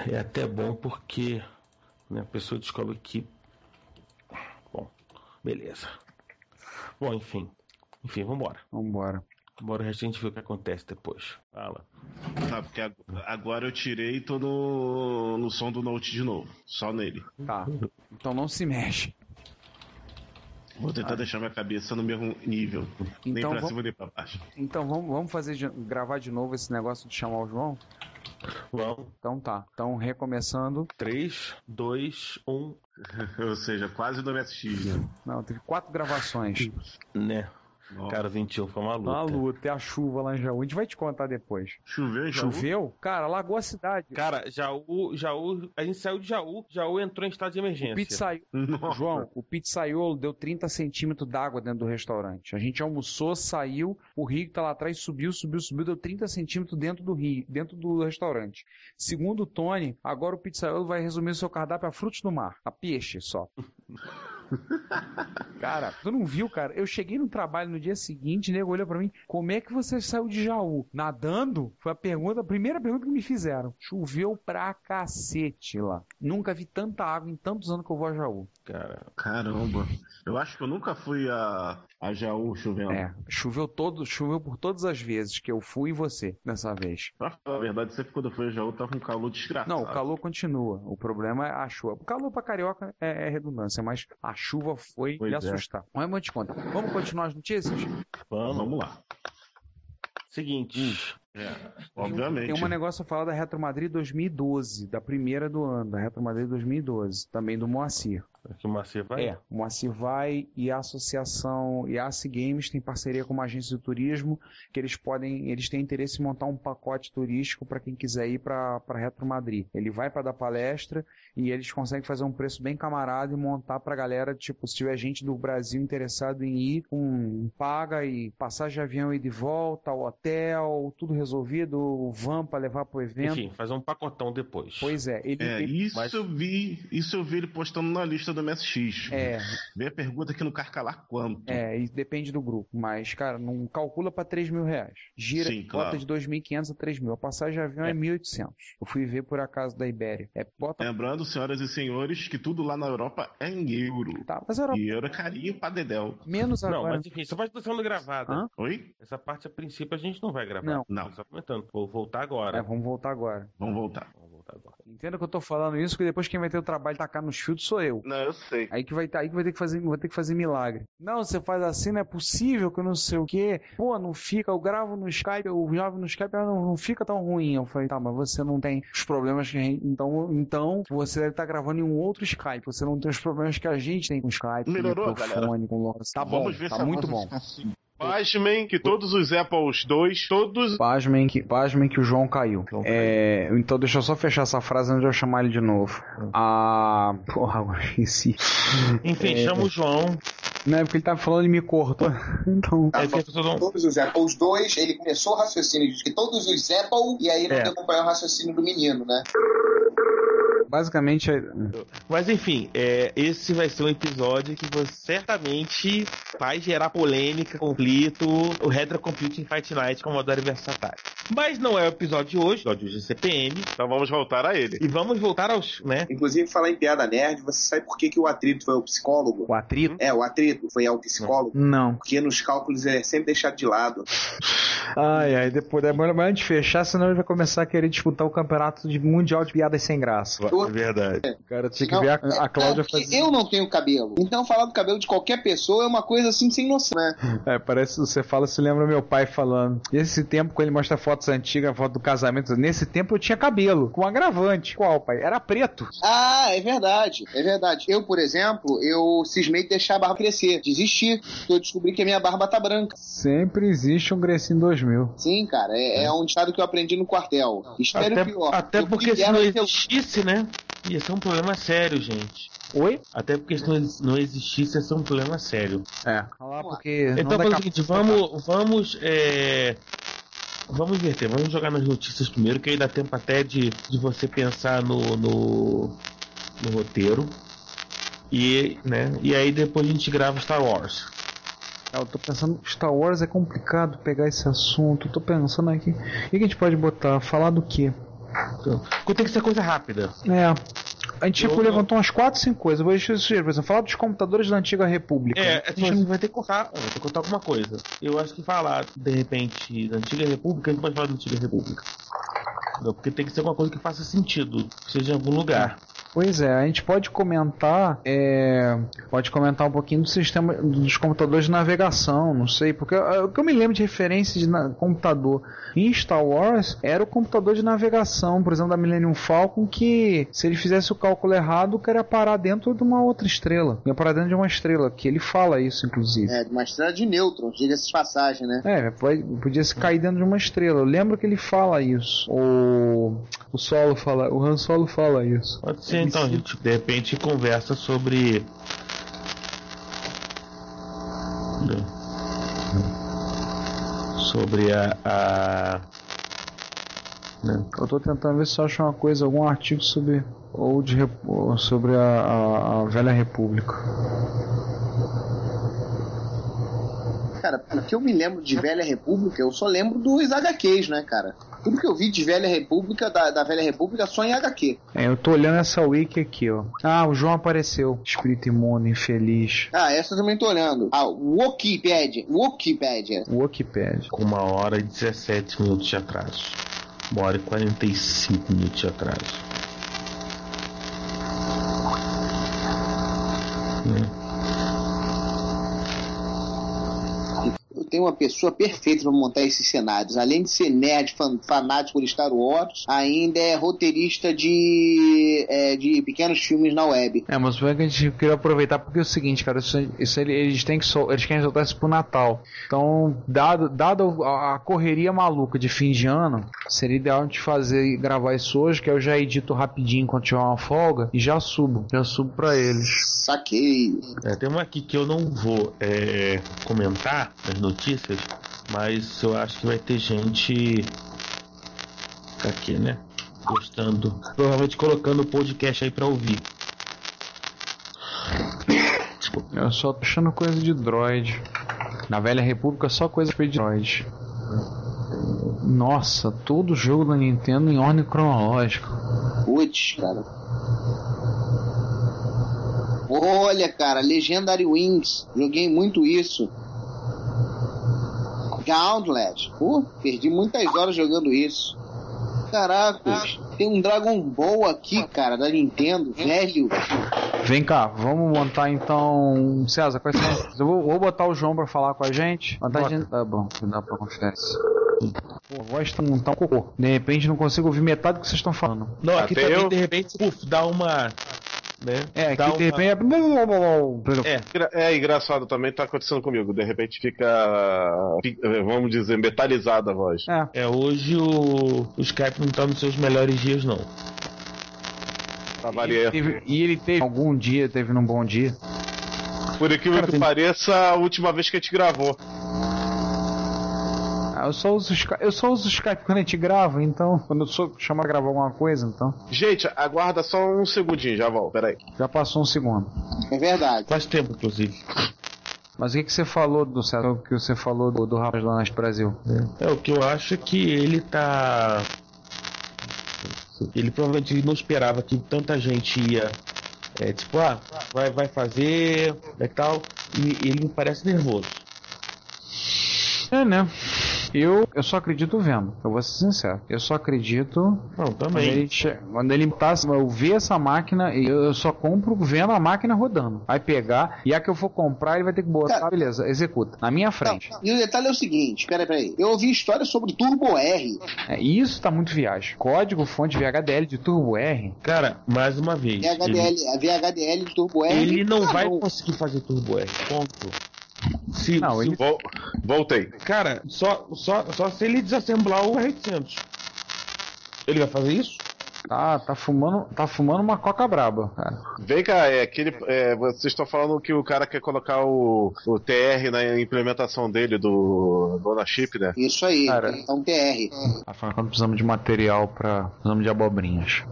É até bom porque, né, a pessoa descobre que... Bom, beleza. Bom, enfim, vambora. Bora, a gente vê o que acontece depois. Fala. Tá, porque agora eu tirei e tô no som do Note de novo. Só nele. Tá, então não se mexe. Vou tentar deixar minha cabeça no mesmo nível. Então, nem pra cima, nem pra baixo. Então vamos gravar de novo esse negócio de chamar o João? Vamos. Então tá. Então recomeçando. 3, 2, 1. Ou seja, quase do MSX, né? Não, teve 4 gravações. Né? Nossa. Cara, 21 foi uma luta. Uma luta, é a chuva lá em Jaú. A gente vai te contar depois. Choveu em Jaú? Choveu? Cara, largou a cidade. Cara, Jaú, a gente saiu de Jaú. Jaú entrou em estado de emergência. O pizzaiolo, João, o pizzaiolo deu 30 centímetros d'água dentro do restaurante. A gente almoçou, saiu, o rio que tá lá atrás subiu, deu 30 centímetros dentro do rio, dentro do restaurante. Segundo o Tony, agora o pizzaiolo vai resumir o seu cardápio a frutos do mar, a peixe só. Cara, tu não viu, cara? Eu cheguei no trabalho no dia seguinte, o nego olhou pra mim: como é que você saiu de Jaú? Nadando? Foi a primeira pergunta que me fizeram. Choveu pra cacete lá. Nunca vi tanta água em tantos anos que eu vou a Jaú. Cara. Caramba. Eu acho que eu nunca fui a Jaú chovendo. É, choveu por todas as vezes que eu fui e você, dessa vez. Na verdade, sempre quando eu fui a Jaú, tava com um calor desgraçado. Não, o calor continua. O problema é a chuva. O calor pra carioca é redundância, mas a chuva foi lhe assustar. Mas eu te conto. Vamos continuar as notícias? Vamos lá. Seguinte. Obviamente. Tem um negócio a falar da Retro Madrid 2012, da primeira do ano, da Retro Madrid 2012, também do Moacir. É que o Moacir vai? É, o Moacir vai e a associação IAC Games tem parceria com uma agência de turismo que eles têm interesse em montar um pacote turístico para quem quiser ir para Retro Madrid. Ele vai para dar palestra e eles conseguem fazer um preço bem camarada e montar para galera, tipo, se tiver gente do Brasil interessado em ir, paga e passagem de avião e de volta, o hotel, tudo resolvido, o van para levar pro evento. Enfim, fazer um pacotão depois. Pois é. Eu vi ele postando na lista do MSX. É. Vem a pergunta aqui no Carcalar quanto. É, e depende do grupo. Mas, cara, não calcula pra R$3.000. Gira, sim, bota, claro, de 2.500 a 3.000. A passagem de avião é 1.800. Eu fui ver por acaso da Ibéria. É, bota... Lembrando, senhoras e senhores, que tudo lá na Europa é em euro. Tá, mas a Europa... E euro é carinho pra dedéu. Menos agora. Não, mas enfim, essa parte tá sendo gravada. Hã? Oi? Essa parte, a princípio, a gente não vai gravar. Não. Só comentando. Vou voltar agora. É, vamos voltar agora. Entenda que eu tô falando isso, que depois quem vai ter o trabalho de tacar nos filtros sou eu. Não, eu sei. Aí que vai ter que fazer milagre. Não, você faz assim, não é possível, que eu não sei o quê. Pô, não fica, eu gravo no Skype, não fica tão ruim. Eu falei, tá, mas você não tem os problemas que a gente... Então você deve estar gravando em um outro Skype, você não tem os problemas que a gente tem com o Skype. Melhorou, com o microfone, com o... Tá bom, tá muito bom. Pasmem que todos os Apples II, todos... Pasmem que o João caiu. É, então deixa eu só fechar essa frase antes de eu chamar ele de novo. Porra, eu esqueci. Enfim, chama o João. Não, é porque ele tava falando e me cortou. Então... Todos os Apples II, ele começou o raciocínio de que todos os Apple, e aí ele não acompanhou o raciocínio do menino, né? Basicamente... Mas enfim, esse vai ser um episódio que você certamente vai gerar polêmica, conflito, o Retro Computing Fight Night com o Commodore vs Atari. Mas não é o episódio de hoje, o episódio de CPM. Então vamos voltar a ele. E vamos voltar aos... né? Inclusive, falar em piada nerd, você sabe por que o atrito foi ao psicólogo? O atrito? É, o atrito foi ao psicólogo. Não. Porque nos cálculos ele é sempre deixado de lado. Ai, depois é melhor a gente fechar, senão ele vai começar a querer disputar o campeonato mundial de piadas sem graça. É verdade. É. O cara tinha que ver a Cláudia fazer. Eu não tenho cabelo. Então falar do cabelo de qualquer pessoa é uma coisa assim sem noção, né? É, parece que você fala, se lembra meu pai falando. Esse tempo, quando ele mostra a foto fotos antigas, foto do casamento. Nesse tempo eu tinha cabelo, com agravante. Qual, pai? Era preto. Ah, é verdade. É verdade. Eu, por exemplo, eu cismei de deixar a barba crescer. Desisti. Eu descobri que a minha barba tá branca. Sempre existe um Grecinho 2000. Sim, cara. É um estado que eu aprendi no quartel. Espero até, pior. Até porque se não existisse, né? Ia ser um problema sério, gente. Oi? Até porque se não existisse, ia ser um problema sério. É. Falar porque então, pelo seguinte, vamos inverter. Vamos jogar nas notícias primeiro, que aí dá tempo até de você pensar no roteiro. E, né? E aí depois a gente grava Star Wars. Eu tô pensando, Star Wars é complicado pegar esse assunto. Tô pensando aqui. O que a gente pode botar? Falar do quê? Então, tem que ser coisa rápida. É. A gente levantou umas 4, 5 coisas. Eu vou sugerir, por exemplo, falar dos computadores da antiga república. A gente vai ter que contar alguma coisa. Eu acho que falar, de repente, da antiga república, a gente pode falar da antiga república. Não, porque tem que ser alguma coisa que faça sentido, que seja em algum lugar. Pois é, a gente pode comentar um pouquinho do sistema dos computadores de navegação, não sei, porque o que eu me lembro de referência de computador em Star Wars era o computador de navegação, por exemplo, da Millennium Falcon, que se ele fizesse o cálculo errado, o cara ia parar dentro de uma outra estrela, ia parar dentro de uma estrela, que ele fala isso, inclusive. É, de uma estrela de nêutrons, diga-se de passagem, né? É, podia se cair dentro de uma estrela, eu lembro que ele fala isso, o Han Solo fala isso. Pode ser. Então a gente de repente conversa sobre. Sobre a... Não. Eu tô tentando ver se eu acho uma coisa, algum artigo sobre. Ou sobre a Velha República. Cara, porque eu me lembro de Velha República, eu só lembro dos HQs, né, cara? Tudo que eu vi de Velha República, da Velha República, só em HQ. É, eu tô olhando essa wiki aqui, ó. Ah, o João apareceu. Espírito imundo, infeliz. Ah, essa eu também tô olhando. Ah, Wookieepedia. 1h e 17 minutos de atraso. 1h e 45 minutos de atraso. Tem uma pessoa perfeita para montar esses cenários. Além de ser nerd, fanático por Star Wars, ainda é roteirista de pequenos filmes na web. É, mas o problema é que a gente queria aproveitar porque é o seguinte, cara, eles querem soltar isso pro Natal. Então, dado a correria maluca de fim de ano, seria ideal de gravar isso hoje, que eu já edito rapidinho quando tiver uma folga e já subo. Já subo pra eles. Saquei. Tem uma aqui que eu não vou comentar as notícias, mas eu acho que vai ter gente aqui, né? Gostando. Provavelmente colocando o podcast aí pra ouvir. Desculpa. Eu só tô achando coisa de droid. Na Velha República só coisa de droid. Nossa, todo jogo da Nintendo em ordem cronológica. Putz, cara. Olha, cara, Legendary Wings. Joguei muito isso. Gauntlet, perdi muitas horas jogando isso. Caracos, tem um Dragon Ball aqui, cara, da Nintendo, velho. Vem cá, vamos montar então. César, quais são? Eu vou botar o João pra falar com a gente. Tá bom, dá pra conferência. Pô, a voz tá um cocô. De repente não consigo ouvir metade do que vocês estão falando. Não, aqui também eu... de repente, dá uma. Né? De repente é engraçado também, tá acontecendo comigo. De repente fica, vamos dizer, metalizada a voz. Hoje o Skype não tá nos seus melhores dias, não. Ele teve algum dia, teve num bom dia. Por aquilo que pareça, a última vez que a gente gravou. Eu só uso o Skype quando a gente grava, então. Quando eu sou chamado a gravar alguma coisa, então. Gente, aguarda só um segundinho, já volto, peraí. Já passou um segundo. É verdade. Faz tempo, inclusive. Mas o que você falou do César? O que você falou do rapaz lá no Brasil? O que eu acho é que ele tá. Ele provavelmente não esperava que tanta gente ia. Vai fazer, e tal. E ele me parece nervoso. É, né? Eu só acredito vendo, eu vou ser sincero. Eu só acredito. Não, também. Quando ele passa, eu ver essa máquina, eu só compro vendo a máquina rodando. Vai pegar, e a que eu for comprar, ele vai ter que botar, cara, beleza, executa, na minha frente. Não. E o detalhe é o seguinte: peraí. Eu ouvi história sobre Turbo R. É, isso tá muito viagem. Código fonte VHDL de Turbo R. Cara, mais uma vez. VHDL de Turbo R. Ele não vai conseguir fazer Turbo R. Ponto. Não, voltei. Cara, só se ele desassemblar o R800. Ele vai fazer isso? Ah, tá fumando uma coca braba, cara. Vem cá, vocês estão falando que o cara quer colocar o TR na implementação dele do na chip, né? Isso aí, cara, é um TR. Afinal, quando precisamos de material precisamos de abobrinhas.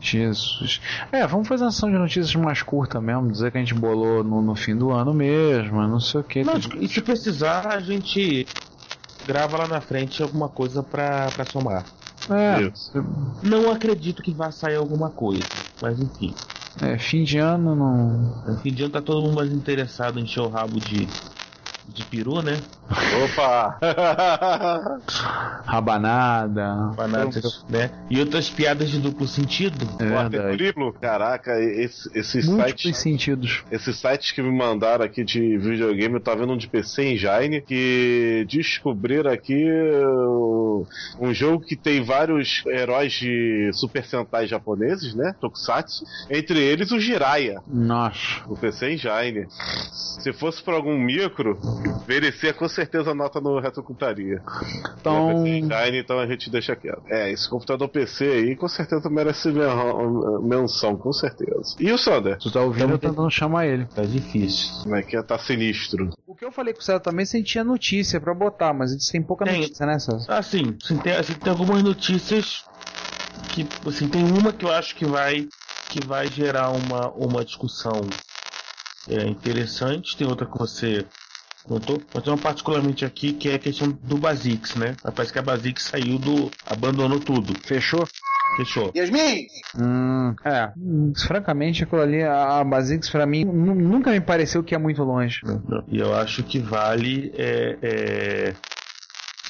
Jesus. É, vamos fazer uma ação de notícias mais curta mesmo, dizer que a gente bolou no fim do ano mesmo, não sei o que. Não, e se precisar, a gente grava lá na frente alguma coisa pra somar. É. Não acredito que vá sair alguma coisa, mas enfim. É, fim de ano não. Fim de ano tá todo mundo mais interessado em encher o rabo de peru, né? Opa! Rabanada, né? E outras piadas de duplo sentido. É triplo. Caraca, esses sites. Sentidos. Esses sites que me mandaram aqui de videogame, eu tava vendo um de PC Engine que descobriram aqui um jogo que tem vários heróis de Super Sentai japoneses, né? Tokusatsu. Entre eles o Jiraiya. Nossa. O PC Engine. Se fosse pra algum micro, merecia com certeza nota no Retrocomputaria. Então... Então a gente deixa quieto. É, esse computador PC aí com certeza merece menção, com certeza. E o Sander? Tu tá ouvindo, eu tentando chamar ele. Tá difícil. Como é que tá sinistro? O que eu falei com o Sander também, se tinha notícia pra botar, mas eles têm pouca notícia, né, Sander? Ah, sim. Tem algumas notícias que, assim, tem uma que eu acho que vai gerar uma discussão interessante, tem outra que você contou, mas tem uma particularmente aqui que é a questão do Basics, né? Parece que a Basics saiu abandonou tudo. Fechou. Yasmin! Francamente, aquilo ali, a Basics pra mim nunca me pareceu que é muito longe. Não. E eu acho que vale.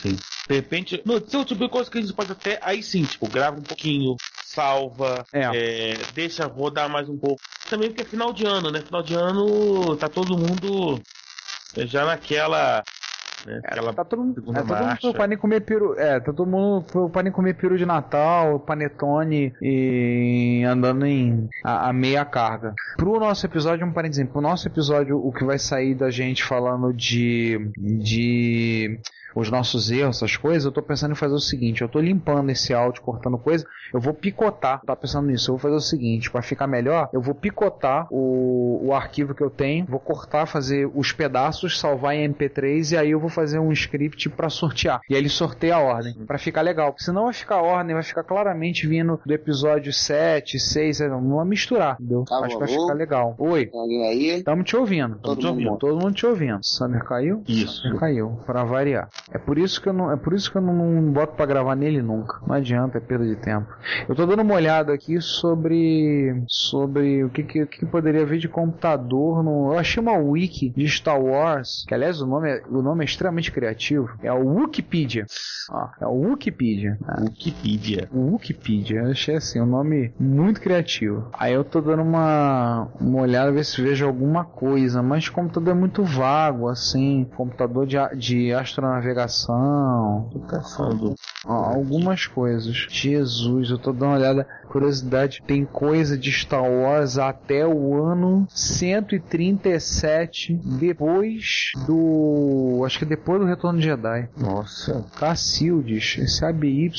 Sim. De repente, se eu tiver coisa que a gente pode até. Aí sim, tipo, grava um pouquinho, salva, deixa rodar mais um pouco. Também porque é final de ano, né? Final de ano tá todo mundo já naquela. Né? Tá todo mundo preocupado em comer peru. Tá todo mundo preocupado em comer peru de Natal, panetone e andando em a meia carga. Pro nosso episódio, um parênteses, pro nosso episódio, o que vai sair da gente falando de os nossos erros, essas coisas, eu tô pensando em fazer o seguinte: eu tô limpando esse áudio, cortando coisa, eu vou picotar, tá pensando nisso, eu vou fazer o seguinte, pra ficar melhor, eu vou picotar o arquivo que eu tenho, vou cortar, fazer os pedaços, salvar em MP3 e aí eu vou fazer um script pra sortear, e aí ele sorteia a ordem, pra ficar legal, porque senão vai ficar a ordem, vai ficar claramente vindo do episódio 7, 6, não vai misturar, entendeu? Tá, acho que vai ficar legal. Oi, estamos te ouvindo, todo mundo te ouvindo. Sander caiu? Isso. Sander caiu, pra variar. É por isso que eu não boto pra gravar nele nunca. Não adianta, é perda de tempo. Eu tô dando uma olhada aqui sobre o que poderia vir de computador no... Eu achei uma wiki de Star Wars, que aliás o nome é extremamente criativo. É o Wookieepedia. É o Wookieepedia. Wookieepedia. Eu achei assim, um nome muito criativo. Aí eu tô dando uma olhada, ver se vejo alguma coisa, mas o computador é muito vago, assim. Computador de astronavegação. Algumas coisas. Jesus, eu tô dando uma olhada. Curiosidade, tem coisa de Star Wars até o ano 137 depois do Retorno de Jedi. Nossa, Cacildes, esse ABY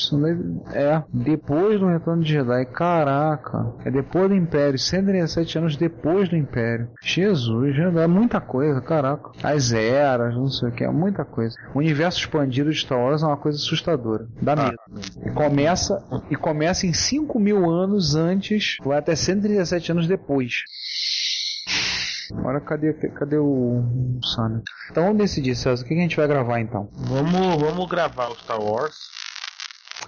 é depois do Retorno de Jedi. Caraca, é depois do Império, 137 anos depois do Império. Jesus, é muita coisa, caraca. As eras, não sei o que, é muita coisa. O universo expandido de Star Wars é uma coisa assustadora, dá medo. E começa em 5.000 anos antes, vai até 137 anos depois. Agora cadê o Sony? Então vamos decidir, Celso, o que a gente vai gravar então? Vamos gravar o Star Wars.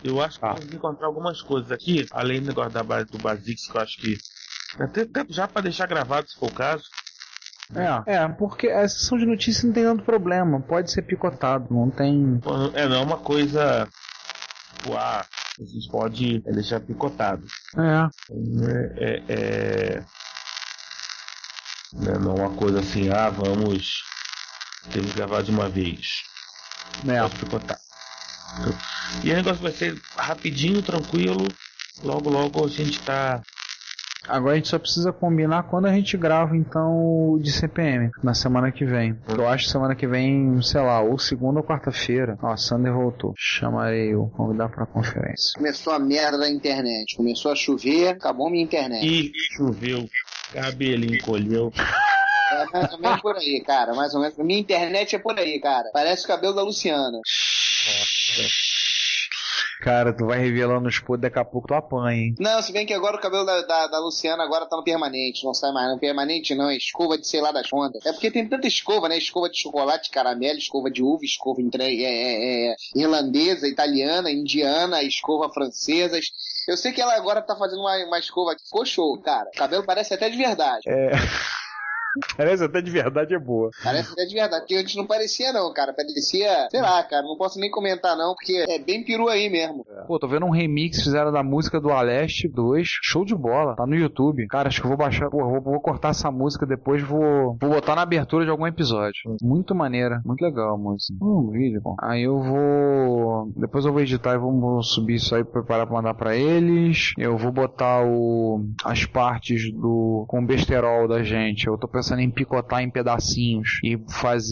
Eu acho que vamos encontrar algumas coisas aqui, além do negócio do Basics, que eu acho que até já para deixar gravado se for o caso. Porque a sessão de notícias não tem tanto problema, pode ser picotado, não tem... não é uma coisa... a gente pode deixar picotado. Não é uma coisa assim, vamos... temos que gravar de uma vez. Pode picotar. E o negócio vai ser rapidinho, tranquilo, logo a gente tá... Agora a gente só precisa combinar quando a gente grava, então, de CPM, na semana que vem. Eu acho que semana que vem, sei lá, ou segunda ou quarta-feira. Ó, Sander voltou. Chamarei o convidado pra conferência. Começou a merda da internet. Começou a chover, acabou minha internet. Ih, choveu. Cabelo encolheu. É mais ou menos por aí, cara. Mais ou menos. Minha internet é por aí, cara. Parece o cabelo da Luciana. Nossa. Cara, tu vai revelando os podres, daqui a pouco tu apanha, hein? Não, se bem que agora o cabelo da Luciana agora tá no permanente, não sai mais não. Permanente não, é escova de sei lá das ondas. É porque tem tanta escova, né? Escova de chocolate, caramelo, escova de uva, escova irlandesa, italiana, indiana, escova francesa. Eu sei que ela agora tá fazendo uma escova que ficou show, cara. O cabelo parece até de verdade. Parece até de verdade, é boa. Parece até de verdade, porque antes não parecia não, cara. Parecia, sei lá, cara, não posso nem comentar não, porque é bem peru aí mesmo. Pô, tô vendo um remix que fizeram da música do Aleste 2, show de bola, tá no YouTube. Cara, acho que eu vou baixar, vou cortar essa música depois, vou botar na abertura de algum episódio. Muito maneira, muito legal a música. Um vídeo, bom. Aí eu vou... Depois eu vou editar e vou subir isso aí, preparar pra mandar pra eles. Eu vou botar as partes com o besterol da gente. Eu tô pensando em picotar em pedacinhos e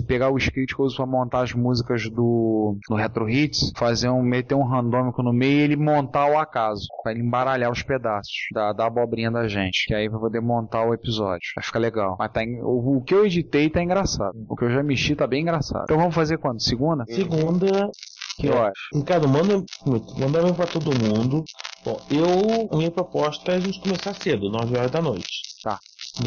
pegar o script que eu uso pra montar as músicas do Retro Hits, meter um randômico no meio e ele montar ao acaso, pra ele embaralhar os pedaços da abobrinha da gente, que aí vai poder montar o episódio, vai ficar legal. Mas o que eu editei tá engraçado, o que eu já mexi tá bem engraçado. Então vamos fazer quando? Segunda? Segunda, que hora? Ricardo, manda bem pra todo mundo. Bom, a minha proposta é a gente começar cedo, 9 horas da noite. Tá.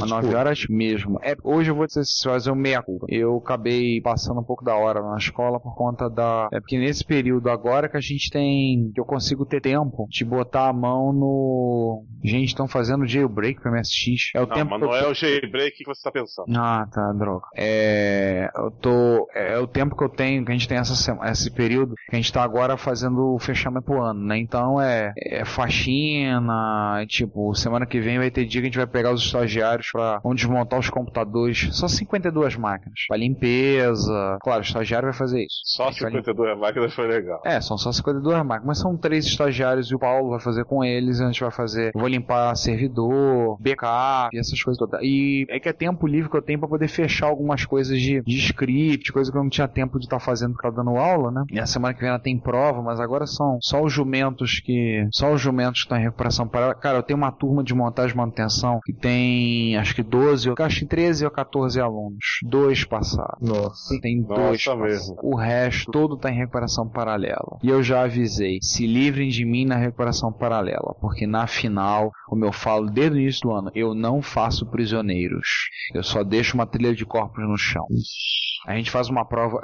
Às 9 horas mesmo. Hoje eu vou dizer, se fazer um meia-culpa. Eu acabei passando um pouco da hora na escola por conta da... É porque nesse período agora que a gente tem... Que eu consigo ter tempo de botar a mão no... Gente, estão fazendo jailbreak pro MSX. É o tempo mas não é o jailbreak que você tá pensando. Ah, tá, droga. É o tempo que eu tenho, que a gente tem esse período, que a gente tá agora fazendo o fechamento pro ano, né? Então é faxina, tipo, semana que vem vai ter dia que a gente vai pegar os estagiários pra onde desmontar os computadores. Só 52 máquinas pra limpeza. Claro, o estagiário vai fazer isso. Só 52 máquinas foi legal. São só 52 máquinas, mas são 3 estagiários e o Paulo vai fazer com eles. A gente vai fazer, vou limpar servidor, backup e essas coisas todas. E é que é tempo livre que eu tenho pra poder fechar algumas coisas de script, coisa que eu não tinha tempo de estar fazendo porque tava dando aula, né? E a semana que vem ela tem prova, mas agora são só os jumentos que estão em recuperação. Cara, eu tenho uma turma de montagem e manutenção que tem acho que 13 ou 14 alunos. 2 passaram. Nossa. Tem 2 mesmo. O resto todo tá em recuperação paralela. E eu já avisei, se livrem de mim na recuperação paralela, porque na final, como eu falo desde o início do ano, eu não faço prisioneiros. Eu só deixo uma trilha de corpos no chão. A gente faz uma prova,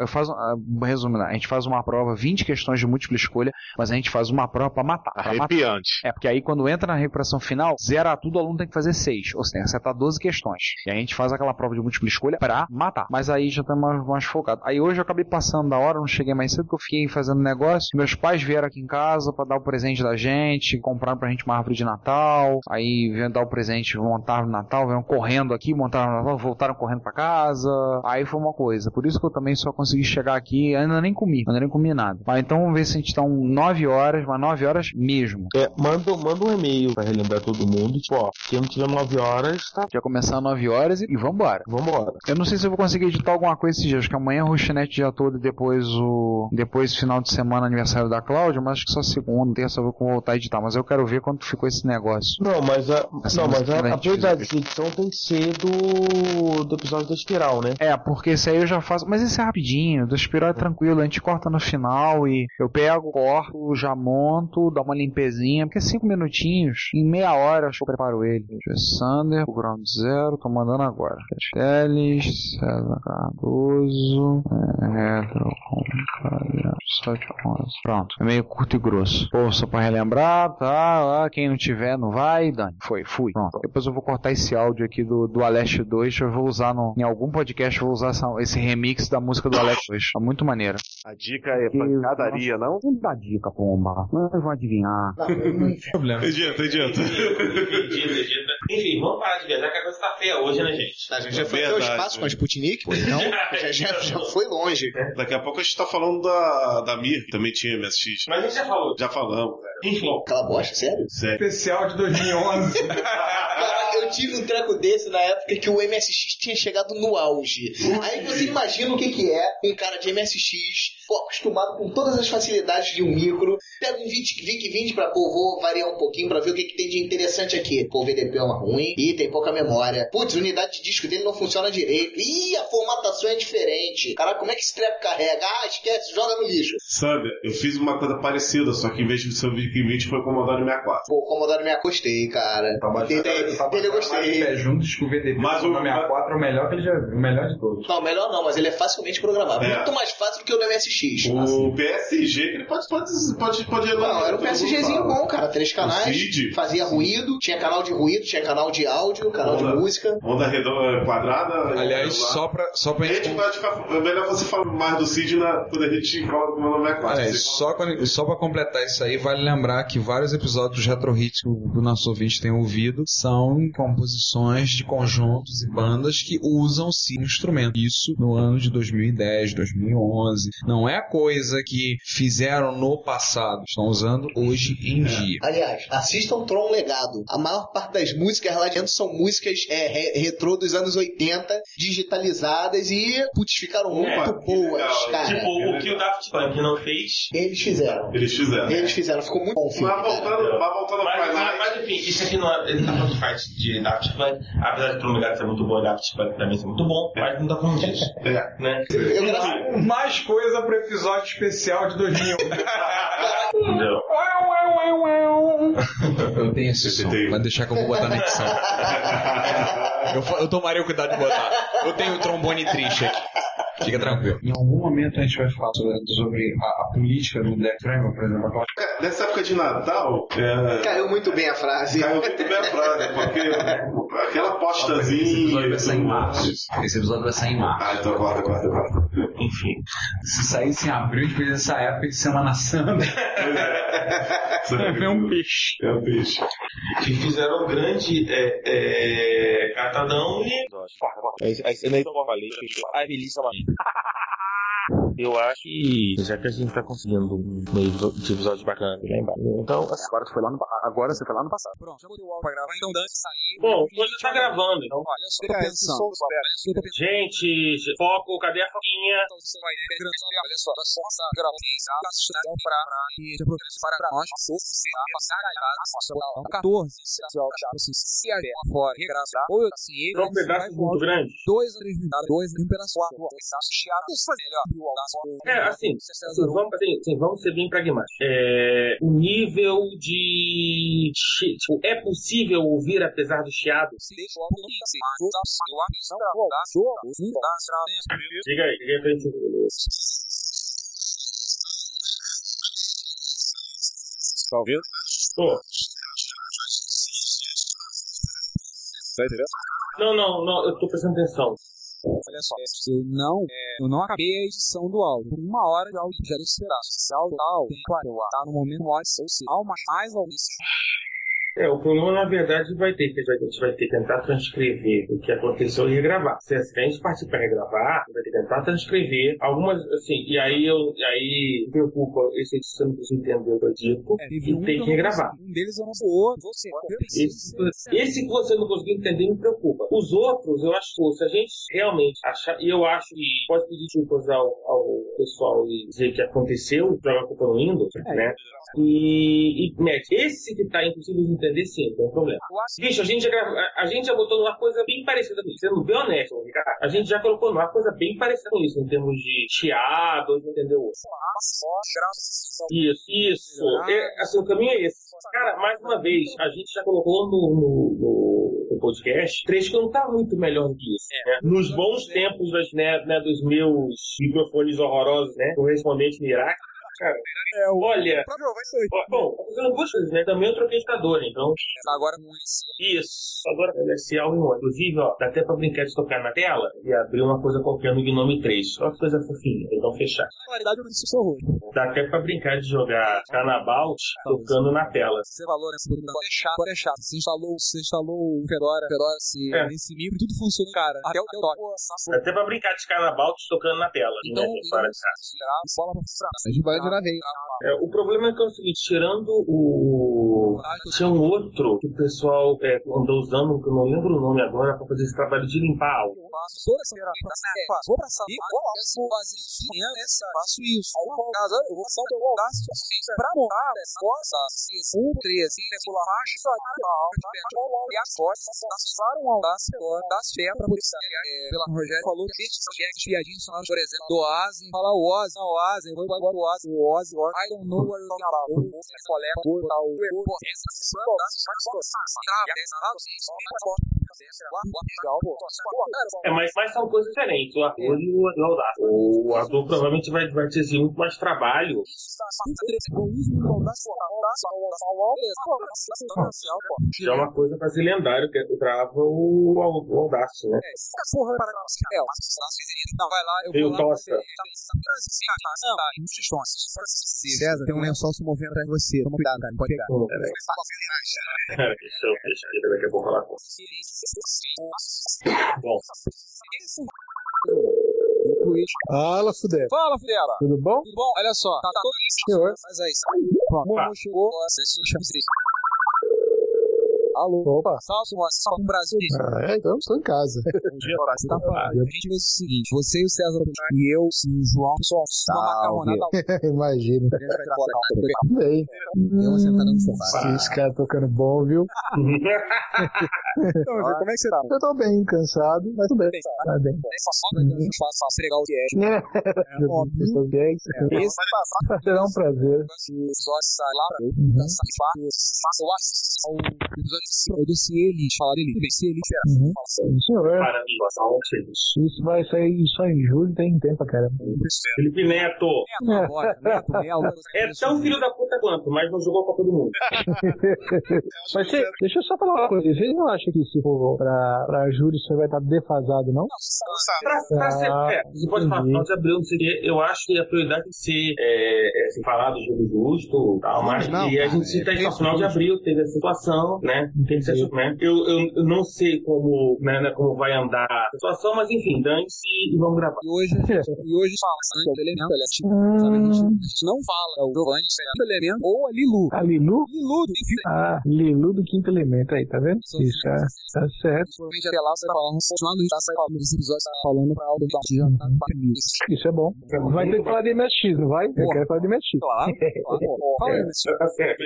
resumindo, a gente faz uma prova, 20 questões de múltipla escolha, mas a gente faz uma prova pra matar. Arrepiante. Porque aí quando entra na recuperação final, zerar tudo, o aluno tem que fazer 6. Ou seja, acertar 12 questões. E a gente faz aquela prova de múltipla escolha pra matar. Mas aí já tá mais focado. Aí hoje eu acabei passando da hora, não cheguei mais cedo, porque eu fiquei fazendo negócio. Meus pais vieram aqui em casa pra dar o presente da gente, compraram pra gente uma árvore de Natal. Aí vieram dar o presente, montaram no Natal, vieram correndo aqui, montaram no Natal, voltaram correndo pra casa. Aí foi uma coisa. Por isso que eu também só consegui chegar aqui, ainda nem comi nada. Mas então vamos ver se a gente tá 9 horas, mas 9 horas mesmo. Manda um e-mail pra relembrar todo mundo, tipo, se não tiver 9 horas, tá? Já começar 9 horas e vambora. Eu não sei se eu vou conseguir editar alguma coisa esses dias, acho que amanhã o Ruxinete já todo e depois final de semana aniversário da Cláudia, mas acho que só segunda, terça eu vou voltar a editar, mas eu quero ver quanto ficou esse negócio. Mas a prioridade de edição tem que ser do episódio da Espiral, né? Porque esse aí eu já fase, mas isso é rapidinho, do espiral é tranquilo, a gente corta no final e eu pego, corto, já monto, dá uma limpezinha, porque 5 minutinhos, em meia hora acho que eu preparo ele. Sander, o Ground Zero, tô mandando agora. Teles, César Cardoso, Retro, Compadre, 711. Pronto, é meio curto e grosso. Pô, só pra relembrar, tá? Quem não tiver, não vai, Dani. Foi, fui. Pronto. Depois eu vou cortar esse áudio aqui do Aleste 2, eu vou usar em algum podcast, eu vou usar esse remix da música do Aleste 2. Tá muito maneiro. A dica é pancadaria, não? Não dá dica, pomba. Não vão adivinhar. Não, não tem problema. Adianta. Enfim, vamos parar de viajar, que a coisa tá feia hoje, né, gente? A gente já foi até o espaço com a Sputnik, pois não? Já foi longe. É. Daqui a pouco a gente tá falando da Mir, que também tinha MSX. Mas a gente já falou. Já falamos, cara. Enfim. Aquela bosta, sério? Especial de 2011. Eu tive um tranco desse na época que o MSX tinha chegado no auge. Aí você imagina o que é um cara de MSX, acostumado com todas as facilidades de um micro, pega um 20 pra, vou variar um pouquinho pra ver o que tem de interessante aqui. O VDP é uma ruim e tem pouca memória. Putz, a unidade de disco dele não funciona direito. Ih, a formatação é diferente. Caraca, como é que esse treco carrega? Ah, esquece, joga no lixo. Sabe, eu fiz uma coisa parecida, só que em vez de ser o VDP foi o Commodore 64. Pô, o Commodore 64 gostei, cara. Tá baixando. Dele eu gostei. Juntos com o VDP, mas o 64 é o melhor que ele já viu, o melhor de todos. Não, o melhor não, mas ele é facilmente programável. É. Muito mais fácil do que o do MSX. O assim. PSG, ele pode elaborar. Não, era um PSGzinho bom, cara. 3 canais, fazia ruído, tinha canal de ruído, tinha canal de áudio, canal onda, de música. Onda redonda, quadrada. Aliás, só pra gente... É melhor você falar mais do Cid quando a gente fala do Commodore 64. Aliás, só pra completar isso aí, vale lembrar que vários episódios do Retro Hits que o nosso ouvinte tem ouvido são composições de conjuntos e bandas que usam sim um instrumento. Isso no ano de 2010, 2011. Não é coisa que fizeram no passado. Estão usando hoje em dia. Aliás, assistam Tron Legado. A maior parte das músicas lá dentro são músicas retrô dos anos 80, digitalizadas e putz, ficaram muito boas, cara. Tipo, o que o Daft Punk não fez, eles fizeram. Ficou muito bom. Vai voltando pra lá. Mas enfim, isso aqui não é... Ele tá falando de Daft Punk, apesar de Tron Legado ser muito bom e Daft Punk também ser muito bom, mas não tá falando disso. Né? Mais coisa pro episódio especial de 2001. Eu tenho esse som, vai deixar que eu vou botar na edição. Eu tomaria o cuidado de botar. Eu tenho o trombone triste aqui. Fica tranquilo. Em algum momento a gente vai falar sobre a política do Black Triangle, por exemplo. Nessa época de Natal... Caiu muito bem a frase, porque aquela postazinha... Esse episódio vai sair em março. Ah, então corta. Enfim. Se saísse em abril, depois dessa época de Semana Santa... É um peixe. Que fizeram um grande catadão e... Eu acho que já que a gente tá conseguindo um meio de episódio bacana lá embaixo. Então, agora você foi lá no passado. Pronto, já botei o áudio pra gravar, então dance sair. Bom, hoje tá gravando, então. Olha só, gente, foco, cadê a foquinha? Olha só, para nós, um pedaço muito grande. 2 um pedaço melhor. Vamos ser bem pragmáticos. O nível de... Tipo, é possível ouvir apesar do chiado? Diga aí pra gente. Tá ouvindo? Tô. Tá entendendo? Não, eu tô prestando atenção. Olha só, eu não acabei a edição do áudio. Por 1 hora de áudio já esperava. Se áudio tem 4 horas, tá no momento ótimo, se alma mais alguém. O problema na verdade vai ter, que a gente vai ter que tentar transcrever o que aconteceu e regravar. Se a gente partir para regravar, vai ter que tentar transcrever algumas, assim, e aí preocupa esse edição que você entendeu o que eu digo, e tem que regravar. Um deles eu não sou outro, esse que você não conseguiu entender me preocupa. Os outros, eu acho que se a gente realmente achar, e eu acho que pode pedir desculpas ao pessoal e dizer que aconteceu, joga a culpa no Windows, né? E mete esse que tá, inclusive, entender sim, tem um problema. Bicho, a gente já botou numa coisa bem parecida com isso. Sendo bem honesto, Ricardo, a gente já colocou numa coisa bem parecida com isso, em termos de chiado, entendeu? Isso. É, assim, o caminho é esse. Cara, mais uma vez, a gente já colocou no podcast três que não tá muito melhor do que isso. Né? Nos bons tempos dos meus microfones horrorosos, né? Correspondente no Iraque. Cara, olha, bom, tá fazendo duas coisas, né? Também eu troquei de estador, então. Agora não é assim. Isso, agora é assim, algo. Inclusive, ó, dá até pra brincar de tocar na tela e abrir uma coisa qualquer no Gnome 3. Olha que coisa fofinha, então fechar. Na realidade, eu não disse seu rosto. Dá até pra brincar de jogar Canabalt tocando na tela. Você valor, né? Pode fechar. Você instalou o Fedora, esse livro, tudo funciona, cara. Até o toque. Dá até pra brincar de Canabalt tocando na tela. Então, para a gente vai. O problema é que é o seguinte, tirando o... Tinha um outro que o pessoal andou usando, que eu não lembro o nome agora, pra fazer esse trabalho de limpar algo. Vou pra sala e fazer isso. Faço isso. Eu vou fazer o Audacity pra montar essa coisa. Se um, três, regular, acho que e as costas passaram o Audacity pra polícia. Pela Rogério falou que esses piadinhos, por exemplo, do Oazen, fala o Oazen, vou embora o Oazen. I don't know where you're going. Mas são coisas diferentes. O ator e o Audacity. O ator provavelmente vai ter muito mais trabalho. Já uma coisa quase lendária que eu grava o Audacity, né? Eu tosta. César, tem um lençol se movendo atrás de você. Toma cuidado, cara. Pode pegar. Deixa eu daqui a pouco falar com você. Bom. Fala, Fudela. Tudo bom? Tudo bom, olha só. Tá todo isso. Faz aí. Momo chegou. Alô. Opa. Salve, Brasil. Ah, é? Então, estou em casa. Um dia, você tá falando. A gente vê o seguinte, você e o César e eu e o João só uma macarronada. Imagina. Tudo bem. Eu vou sentar no sofá. Esse cara tocando bom, viu? Então, como é que você tá? Eu tô bem, cansado, mas tudo bem. Tá bem. A gente passa a fregar o Diego. Esse passar será um prazer. Só sai lá pra eu se ele falar dele, se ele para mim, isso vai sair só em julho, tem tempo, cara. Felipe Neto. É tão filho da puta quanto, mas não jogou a Copa do Mundo. Mas deixa eu só falar uma coisa. Você não acha que se for pra julho você vai estar defasado, não? Você pode falar, nós abrimos, eu acho que a prioridade de ser falar do jogo justo, mas a gente está no final de abril, teve a situação, né? Tem que ser, né? Eu não sei como, né, como vai andar a situação, mas enfim, dane-se e vamos gravar. E hoje fala Quinto Elemento, sabe? A gente não fala o Giovanni Quinto Elemento ou a Lilu. A Lilu? Lilu do Quinto Elemento aí, tá vendo? Isso, tá certo. Provavelmente até lá você vai falando, continuando nesse episódio, falando pra Aldo e isso é bom. Vai ter que falar de MSX, não vai? Eu quero falar de MSX. Claro. Tá certo.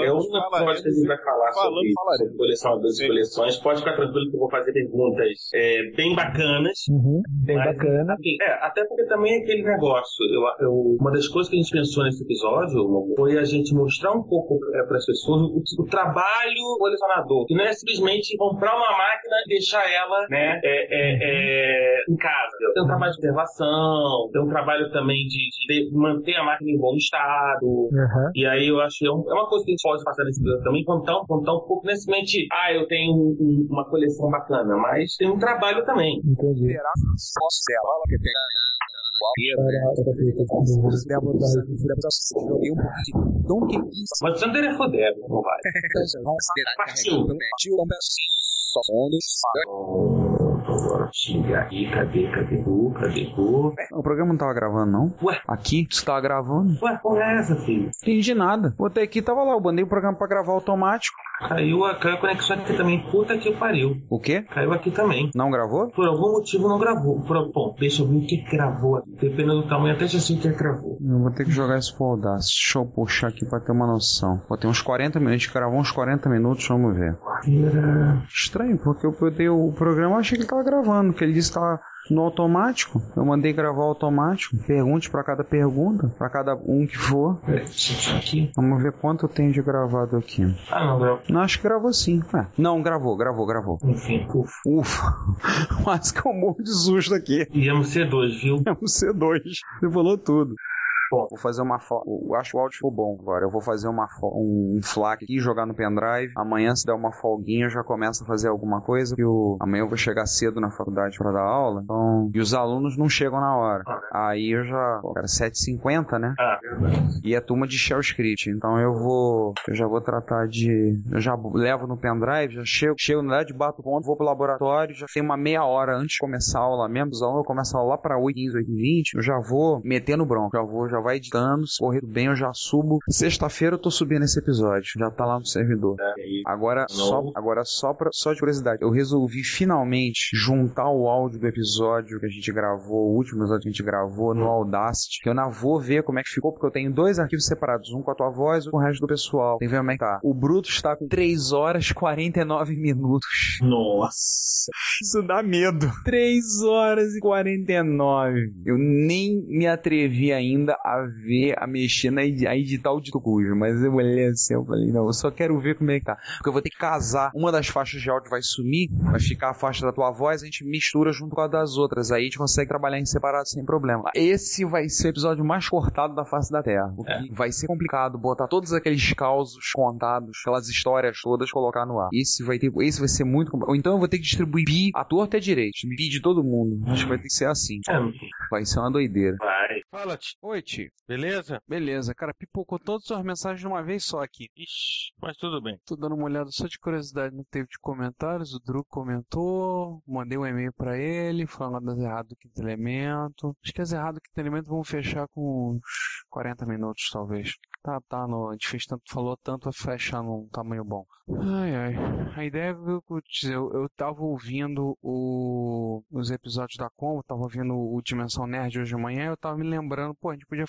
É uma coisa que a gente vai falar sobre coleções, pode ficar tranquilo que eu vou fazer perguntas bem bacanas. Bem bacana. Até porque também é aquele negócio. Uma das coisas que a gente pensou nesse episódio foi a gente mostrar um pouco para as pessoas o trabalho colecionador, que não é simplesmente comprar uma máquina e deixar ela, né, em casa. Tem um trabalho de observação, tem um trabalho também de manter a máquina em bom estado. E aí eu acho que é uma coisa que a gente pode passar nesse episódio também, contar um pouco nesse mente, eu tenho uma coleção bacana, mas tem um trabalho também. Entendi. Mas você não teria fodado, não vai. Partiu. Cadê? O programa não tava gravando, não? Ué? Aqui? Você tava gravando? Ué, qual é essa, filho? Entendi nada. Botei aqui, tava lá, eu bandei o programa pra gravar automático. Caiu, caiu a conexão aqui também. Puta que pariu. O quê? Caiu aqui também. Não gravou? Por algum motivo não gravou. Bom, deixa eu ver o que gravou aqui. Dependendo do tamanho, até já sei o que gravou. Eu vou ter que jogar isso pro Audacity. Deixa eu puxar aqui pra ter uma noção. Pô, tem uns 40 minutos. A gente gravou uns 40 minutos, vamos ver. Estranho, porque eu botei o programa, achei que ele tava gravando, porque ele disse que tava no automático. Eu mandei gravar automático. Pergunte pra cada pergunta, pra cada um que for. Aqui. Vamos ver quanto eu tenho de gravado aqui. Ah, não gravou. Não, acho que gravou sim. É. Não, gravou. Enfim, ufa. Quase que eu morro de susto aqui. E MC2, viu? MC2. Você falou tudo. Bom, vou fazer uma foto. Acho que o áudio ficou bom agora. Eu vou fazer uma um FLAC aqui, jogar no pendrive. Amanhã, se der uma folguinha, eu já começo a fazer alguma coisa. Amanhã eu vou chegar cedo na faculdade pra dar aula. Então... E os alunos não chegam na hora. Aí eu já... Pô, era 7h50, né? Ah, verdade. E é turma de Shell Script. Então eu já vou tratar de... Eu já levo no pendrive, já chego na idade, bato ponto, vou pro laboratório. Já tem uma meia hora antes de começar a aula mesmo. Os alunos começam a aula lá pra 8h15, 8h20. Eu já vou metendo bronca. Já vai editando, correndo bem, eu já subo. Sexta-feira eu tô subindo esse episódio. Já tá lá no servidor. Agora, só de curiosidade, eu resolvi finalmente juntar o áudio do episódio que a gente gravou, o último episódio que a gente gravou no Audacity, que eu não vou ver como é que ficou, porque eu tenho dois arquivos separados, um com a tua voz e um com o resto do pessoal. Tem que ver como é que tá. O Bruto está com 3 horas e 49 minutos. Nossa! Isso dá medo. 3 horas e 49. Eu nem me atrevi ainda a ver, a mexer, a editar o dito cujo, mas eu olhei assim, eu falei, não, eu só quero ver como é que tá, porque eu vou ter que casar, uma das faixas de áudio vai sumir, vai ficar a faixa da tua voz, a gente mistura junto com a das outras, aí a gente consegue trabalhar em separado sem problema. Esse vai ser o episódio mais cortado da face da Terra, o que vai ser complicado, botar todos aqueles causos contados, aquelas histórias todas, colocar no ar. Esse vai ser muito complicado, ou então eu vou ter que distribuir pi à torta e à direita, pi de todo mundo, acho que vai ter que ser assim, vai ser uma doideira. Fala, tio. Oi, tio. Beleza? Beleza. Cara, pipocou todas as mensagens de uma vez só aqui. Ixi, mas tudo bem. Tô dando uma olhada só de curiosidade. Não teve de comentários. O Drew comentou. Mandei um e-mail pra ele, falando das erradas do Quinto Elemento. Acho que as erradas do Quinto Elemento vão fechar com uns 40 minutos, talvez. Tá, a gente fez tanto, falou tanto, vai fechar num tamanho bom. A ideia, eu tava ouvindo os episódios da Combo, tava ouvindo o Dimensão Nerd hoje de manhã, eu tava me lembrando, pô, a gente podia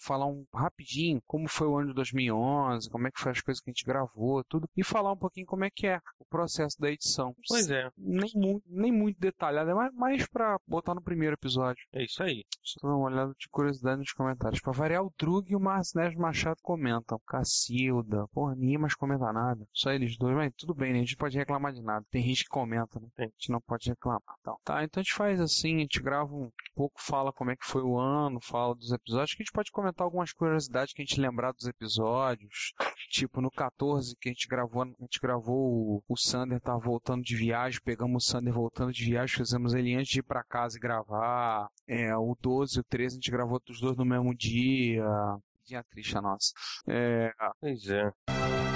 falar um rapidinho, como foi o ano de 2011, como é que foi as coisas que a gente gravou, tudo, e falar um pouquinho como é que é o processo da edição. Pois é. Nem muito detalhado, é mais pra botar no primeiro episódio. É isso aí. Só dar uma olhada de curiosidade nos comentários. Pra variar, o Drug e o Marcinés Machado comentam. Cacilda, porra, ninguém mais comenta nada. Só eles dois, mas tudo bem, né? A gente pode reclamar de nada. Tem gente que comenta, né? A gente não pode reclamar. Então a gente faz assim, a gente grava um pouco, fala como é que foi o ano, fala dos episódios, que a gente pode comentar algumas curiosidades que a gente lembrar dos episódios, tipo no 14 que a gente gravou o Sander tava voltando de viagem, pegamos o Sander voltando de viagem, fizemos ele antes de ir pra casa e gravar, o 12 e o 13 a gente gravou os dois no mesmo dia, nossa. Pois é.